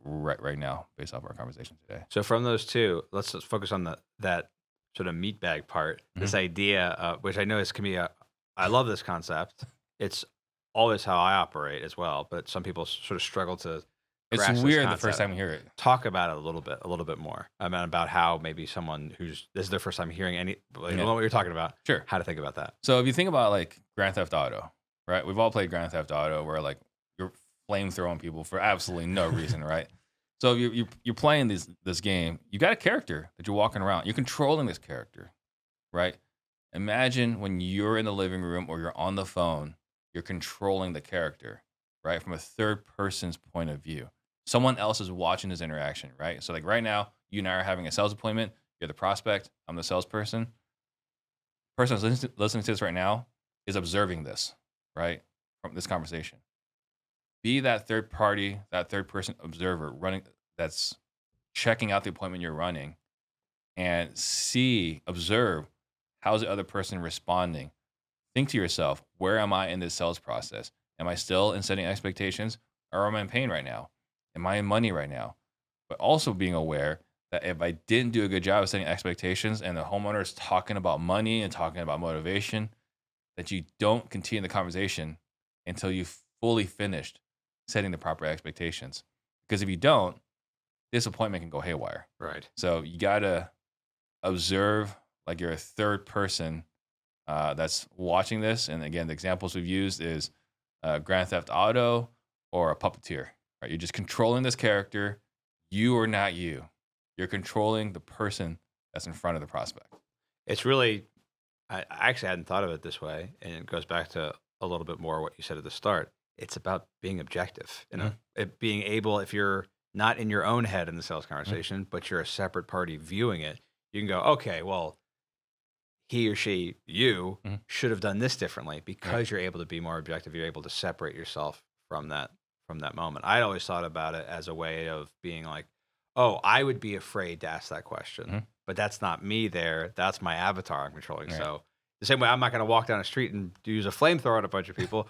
right right now based off our conversation today. So from those two, let's just focus on the that sort of meatbag part. Mm-hmm. This idea, uh, which I know is can be a, I love this concept. It's always how I operate as well, but some people sort of struggle to. It's weird the first time you hear it. Talk about it a little bit, a little bit more. I mean, about how maybe someone who's, this is their first time hearing any, like, you know what you're talking about. Sure. How to think about that. So if you think about like Grand Theft Auto, right? We've all played Grand Theft Auto where like you're flamethrowing people for absolutely no reason, right? So if you, you, you're playing this, this game, you got a character that you're walking around. You're controlling this character, right? Imagine when you're in the living room or you're on the phone, you're controlling the character, right? From a third person's point of view. Someone else is watching this interaction, right? So like right now, you and I are having a sales appointment. You're the prospect. I'm the salesperson. The person who's listening to this right now is observing this, right? From this conversation. Be that third party, that third person observer running, that's checking out the appointment you're running and see, observe, how's the other person responding? Think to yourself, where am I in this sales process? Am I still in setting expectations or am I in pain right now? Am I in money right now? But also being aware that if I didn't do a good job of setting expectations and the homeowner is talking about money and talking about motivation, that you don't continue the conversation until you've fully finished setting the proper expectations. Because if you don't, this appointment can go haywire. Right. So you got to observe like you're a third person uh, that's watching this. And again, the examples we've used is uh, Grand Theft Auto or a puppeteer. Right, you're just controlling this character. You are not you. You're controlling the person that's in front of the prospect. It's really, I actually hadn't thought of it this way, and it goes back to a little bit more what you said at the start. It's about being objective, you know, mm-hmm. it being able, if you're not in your own head in the sales conversation, mm-hmm. but you're a separate party viewing it, you can go, okay, well, he or she, you, mm-hmm. should have done this differently because right. you're able to be more objective. You're able to separate yourself from that. From that moment, I'd always thought about it as a way of being like, oh, I would be afraid to ask that question, mm-hmm. but that's not me there. That's my avatar I'm controlling. Right. So the same way I'm not going to walk down a street and use a flamethrower at a bunch of people.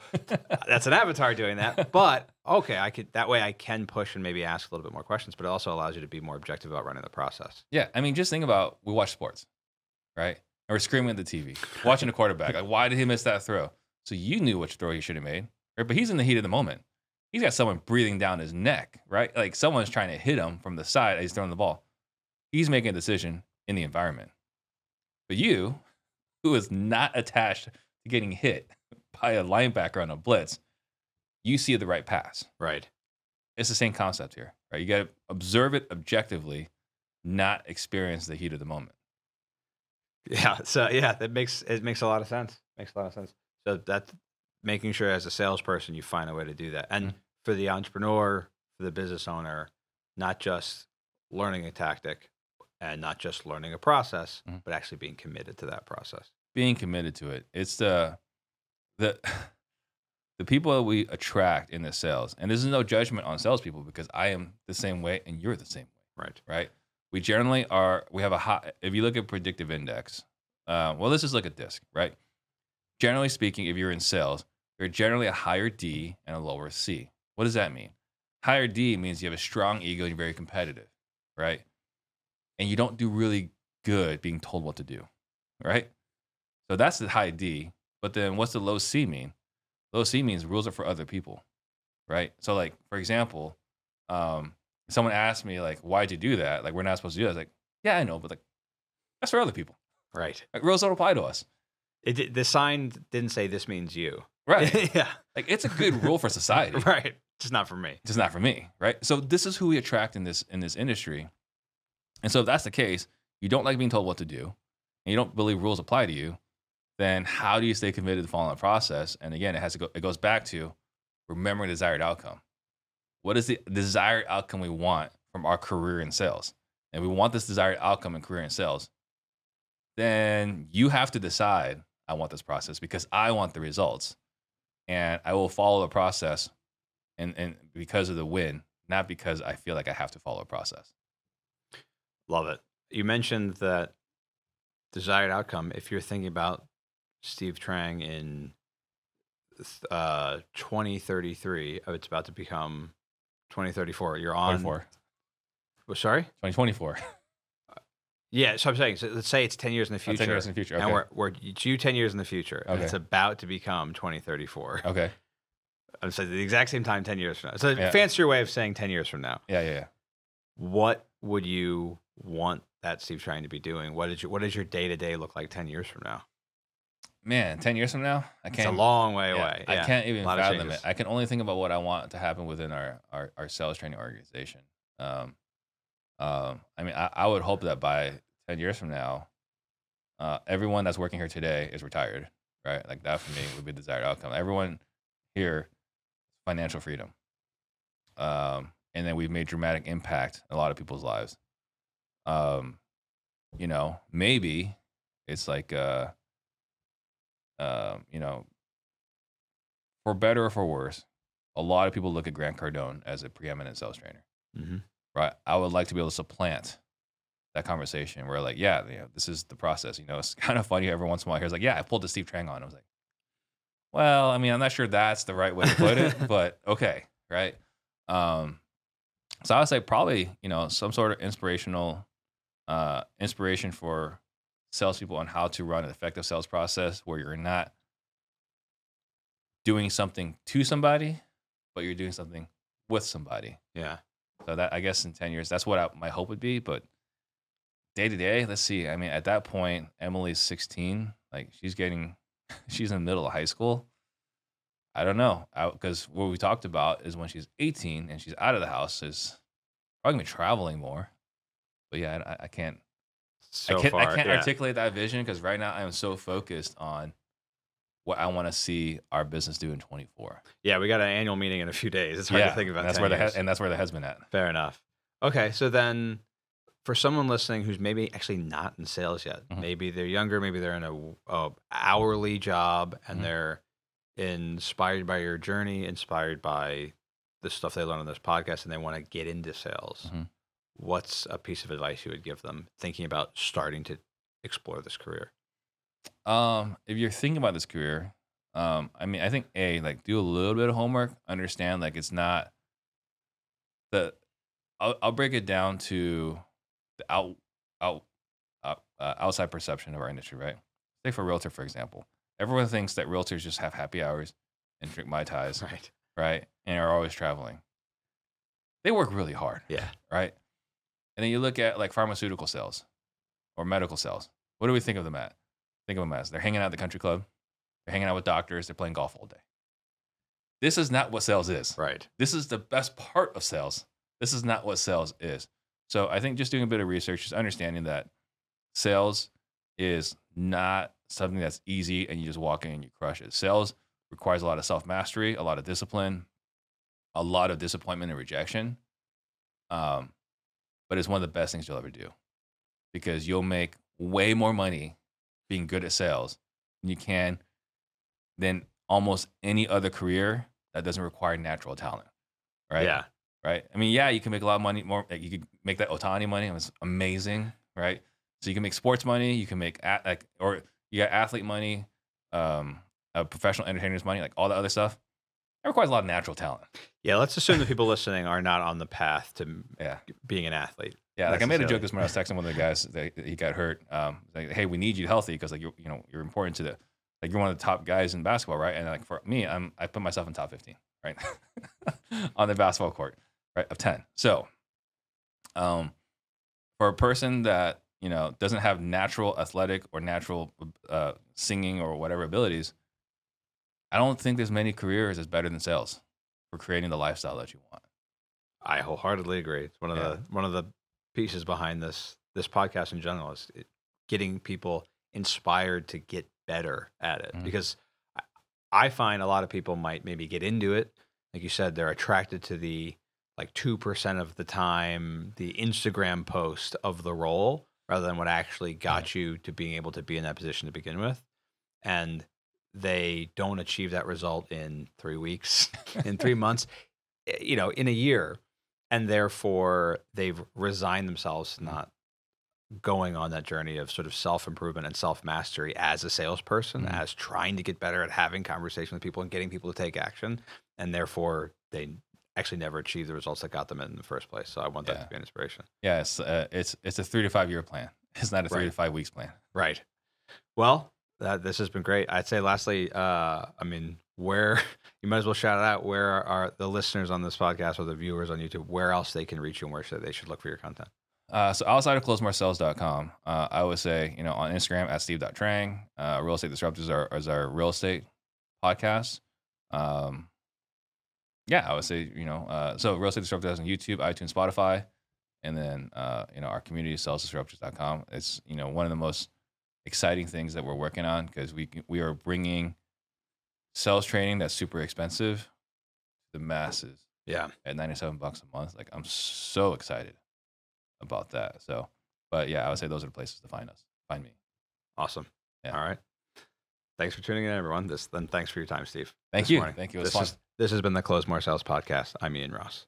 That's an avatar doing that. But okay, I could, that way I can push and maybe ask a little bit more questions, but it also allows you to be more objective about running the process. Yeah. I mean, just think about, we watch sports, right? And we're screaming at the T V, watching a quarterback. Like, why did he miss that throw? So you knew which throw he should have made, right? But he's in the heat of the moment. He's got someone breathing down his neck, right? Like someone's trying to hit him from the side. He's throwing the ball. He's making a decision in the environment. But you, who is not attached to getting hit by a linebacker on a blitz, you see the right pass. Right. It's the same concept here, right? You got to observe it objectively, not experience the heat of the moment. Yeah. So yeah, that makes, it makes a lot of sense. Makes a lot of sense. So that's making sure as a salesperson, you find a way to do that. And mm-hmm. for the entrepreneur, for the business owner, not just learning a tactic and not just learning a process, mm-hmm. but actually being committed to that process. Being committed to it. It's the the the people that we attract in the sales. And this is no judgment on salespeople because I am the same way and you're the same way. Right. Right. We generally are. We have a hot. If you look at Predictive Index, uh, well, let's just look at DISC. Right. Generally speaking, if you're in sales, you're generally a higher D and a lower C. What does that mean? Higher D means you have a strong ego and you're very competitive, right? And you don't do really good being told what to do, right? So that's the high D. But then what's the low C mean? Low C means rules are for other people, right? So like, for example, um, someone asked me like, why'd you do that? Like, we're not supposed to do that. I was like, yeah, I know, but like, that's for other people. Right. Like, rules don't apply to us. It, the sign didn't say this means you. Right. Yeah. Like, it's a good rule for society. Right. Just not for me. Just not for me, right? So this is who we attract in this in this industry. And so if that's the case, you don't like being told what to do, and you don't believe rules apply to you, then how do you stay committed to following the process? And again, it has to go, it goes back to remembering the desired outcome. What is the desired outcome we want from our career in sales? And we want this desired outcome in career in sales. Then you have to decide, I want this process because I want the results, and I will follow the process and, and because of the win, not because I feel like I have to follow a process. Love it. You mentioned that desired outcome. If you're thinking about Steve Trang in uh, twenty thirty-three, oh, it's about to become twenty thirty-four. You're on. twenty-four. Oh, sorry? twenty twenty-four. Yeah, so I'm saying, so let's say it's ten years in the future. Oh, ten years in the future, okay. And we're, we're it's you ten years in the future, okay. And it's about to become twenty thirty-four. Okay. I'm saying the exact same time ten years from now. So yeah. Fancier way of saying ten years from now. Yeah, yeah, yeah. What would you want that Steve Trang to be doing? What is your, what does your day-to-day look like ten years from now? Man, ten years from now? I can't. It's a long way yeah, away. Yeah. I can't even fathom it. I can only think about what I want to happen within our, our, our sales training organization. Um, Um, I mean, I, I would hope that by ten years from now, uh, everyone that's working here today is retired, right? Like, that for me would be the desired outcome. Everyone here, financial freedom. Um, and then we've made dramatic impact in a lot of people's lives. Um, you know, maybe it's like, uh, uh, you know, for better or for worse, a lot of people look at Grant Cardone as a preeminent sales trainer. Mm-hmm. Right, I would like to be able to supplant that conversation where, like, yeah, you know, this is the process. You know, it's kind of funny every once in a while. Here's like, yeah, I pulled the Steve Trang on. I was like, well, I mean, I'm not sure that's the right way to put it, but okay, right? Um, so I would say probably, you know, some sort of inspirational uh, inspiration for salespeople on how to run an effective sales process where you're not doing something to somebody, but you're doing something with somebody. Yeah. So that, I guess in ten years, that's what I, my hope would be. But day to day, let's see. I mean, at that point, Emily's sixteen. Like, she's getting, she's in the middle of high school. I don't know. Because what we talked about is when she's eighteen and she's out of the house, is probably going to be traveling more. But yeah, I, I can't, so I can't, far, I can't yeah. articulate that vision, because right now I am so focused on what I want to see our business do in twenty-four. Yeah, we got an annual meeting in a few days. It's hard yeah, to think about that's where years. The he- and that's where the head's been at. Fair enough. Okay, so then for someone listening who's maybe actually not in sales yet, mm-hmm. maybe they're younger, maybe they're in a, a hourly job, and mm-hmm. they're inspired by your journey, inspired by the stuff they learn on this podcast, and they want to get into sales. Mm-hmm. What's a piece of advice you would give them thinking about starting to explore this career? Um, if you're thinking about this career, um, I mean, I think a, like, do a little bit of homework, understand, like, it's not the, I'll, I'll break it down to the out, out, uh, uh, outside perception of our industry, right? Take for a realtor, for example, everyone thinks that realtors just have happy hours and drink Mai Tais, right? Right. And are always traveling. They work really hard. Yeah. Right. And then you look at, like, pharmaceutical sales or medical sales. What do we think of them at? Think of them as, they're hanging out at the country club, they're hanging out with doctors, they're playing golf all day. This is not what sales is. Right. This is the best part of sales. This is not what sales is. So I think just doing a bit of research, just understanding that sales is not something that's easy and you just walk in and you crush it. Sales requires a lot of self-mastery, a lot of discipline, a lot of disappointment and rejection. Um, but it's one of the best things you'll ever do, because you'll make way more money being good at sales and you can than almost any other career that doesn't require natural talent. Right. Yeah. Right. I mean, yeah, you can make a lot of money more. Like, you could make that Otani money. It was amazing. Right. So you can make sports money. You can make at, like, or you got athlete money, um, uh, professional entertainers money, like all that other stuff. That requires a lot of natural talent. Yeah, let's assume that people listening are not on the path to yeah. being an athlete. Yeah, like I made a joke this morning. I was texting one of the guys that he got hurt. Um, like, hey, we need you healthy because like you you know you're important to the like you're one of the top guys in basketball, right? And like for me, I'm I put myself in top fifteen, right, on the basketball court, right, of ten. So, um, for a person that you know doesn't have natural athletic or natural uh, singing or whatever abilities, I don't think there's many careers that's better than sales for creating the lifestyle that you want. I wholeheartedly agree. It's one of yeah. the one of the pieces behind this this podcast in general is it, getting people inspired to get better at it, mm-hmm. because I, I find a lot of people might maybe get into it, like you said, they're attracted to the like two percent of the time the Instagram post of the role rather than what actually got mm-hmm. you to being able to be in that position to begin with, and they don't achieve that result in three weeks, in three months, you know, in a year. And therefore, they've resigned themselves to not going on that journey of sort of self-improvement and self-mastery as a salesperson, mm-hmm. as trying to get better at having conversations with people and getting people to take action. And therefore, they actually never achieve the results that got them in the first place. So I want yeah. that to be an inspiration. Yeah, it's, uh, it's, it's a three to five year plan. It's not a three right. to five weeks plan. Right. Well, that this has been great. I'd say lastly, uh, I mean, where you might as well shout out where are, are the listeners on this podcast or the viewers on YouTube, where else they can reach you and where should, they should look for your content. Uh, so outside of close more sales dot com, uh, I would say, you know, on Instagram at steve dot trang, uh, Real Estate Disruptors are, is our real estate podcast. Um, yeah, I would say, you know, uh, so Real Estate Disruptors on YouTube, iTunes, Spotify, and then, uh, you know, our community, sales disruptors dot com. It's, you know, one of the most exciting things that we're working on because we we are bringing sales training that's super expensive to the masses. Yeah, at ninety-seven bucks a month. Like I'm so excited about that. So, but yeah, I would say those are the places to find us. Find me. Awesome. Yeah. All right. Thanks for tuning in, everyone. This then thanks for your time, Steve. Thank you. Morning. Thank you. It was this fun. Is, this has been the Close More Sales podcast. I'm Ian Ross.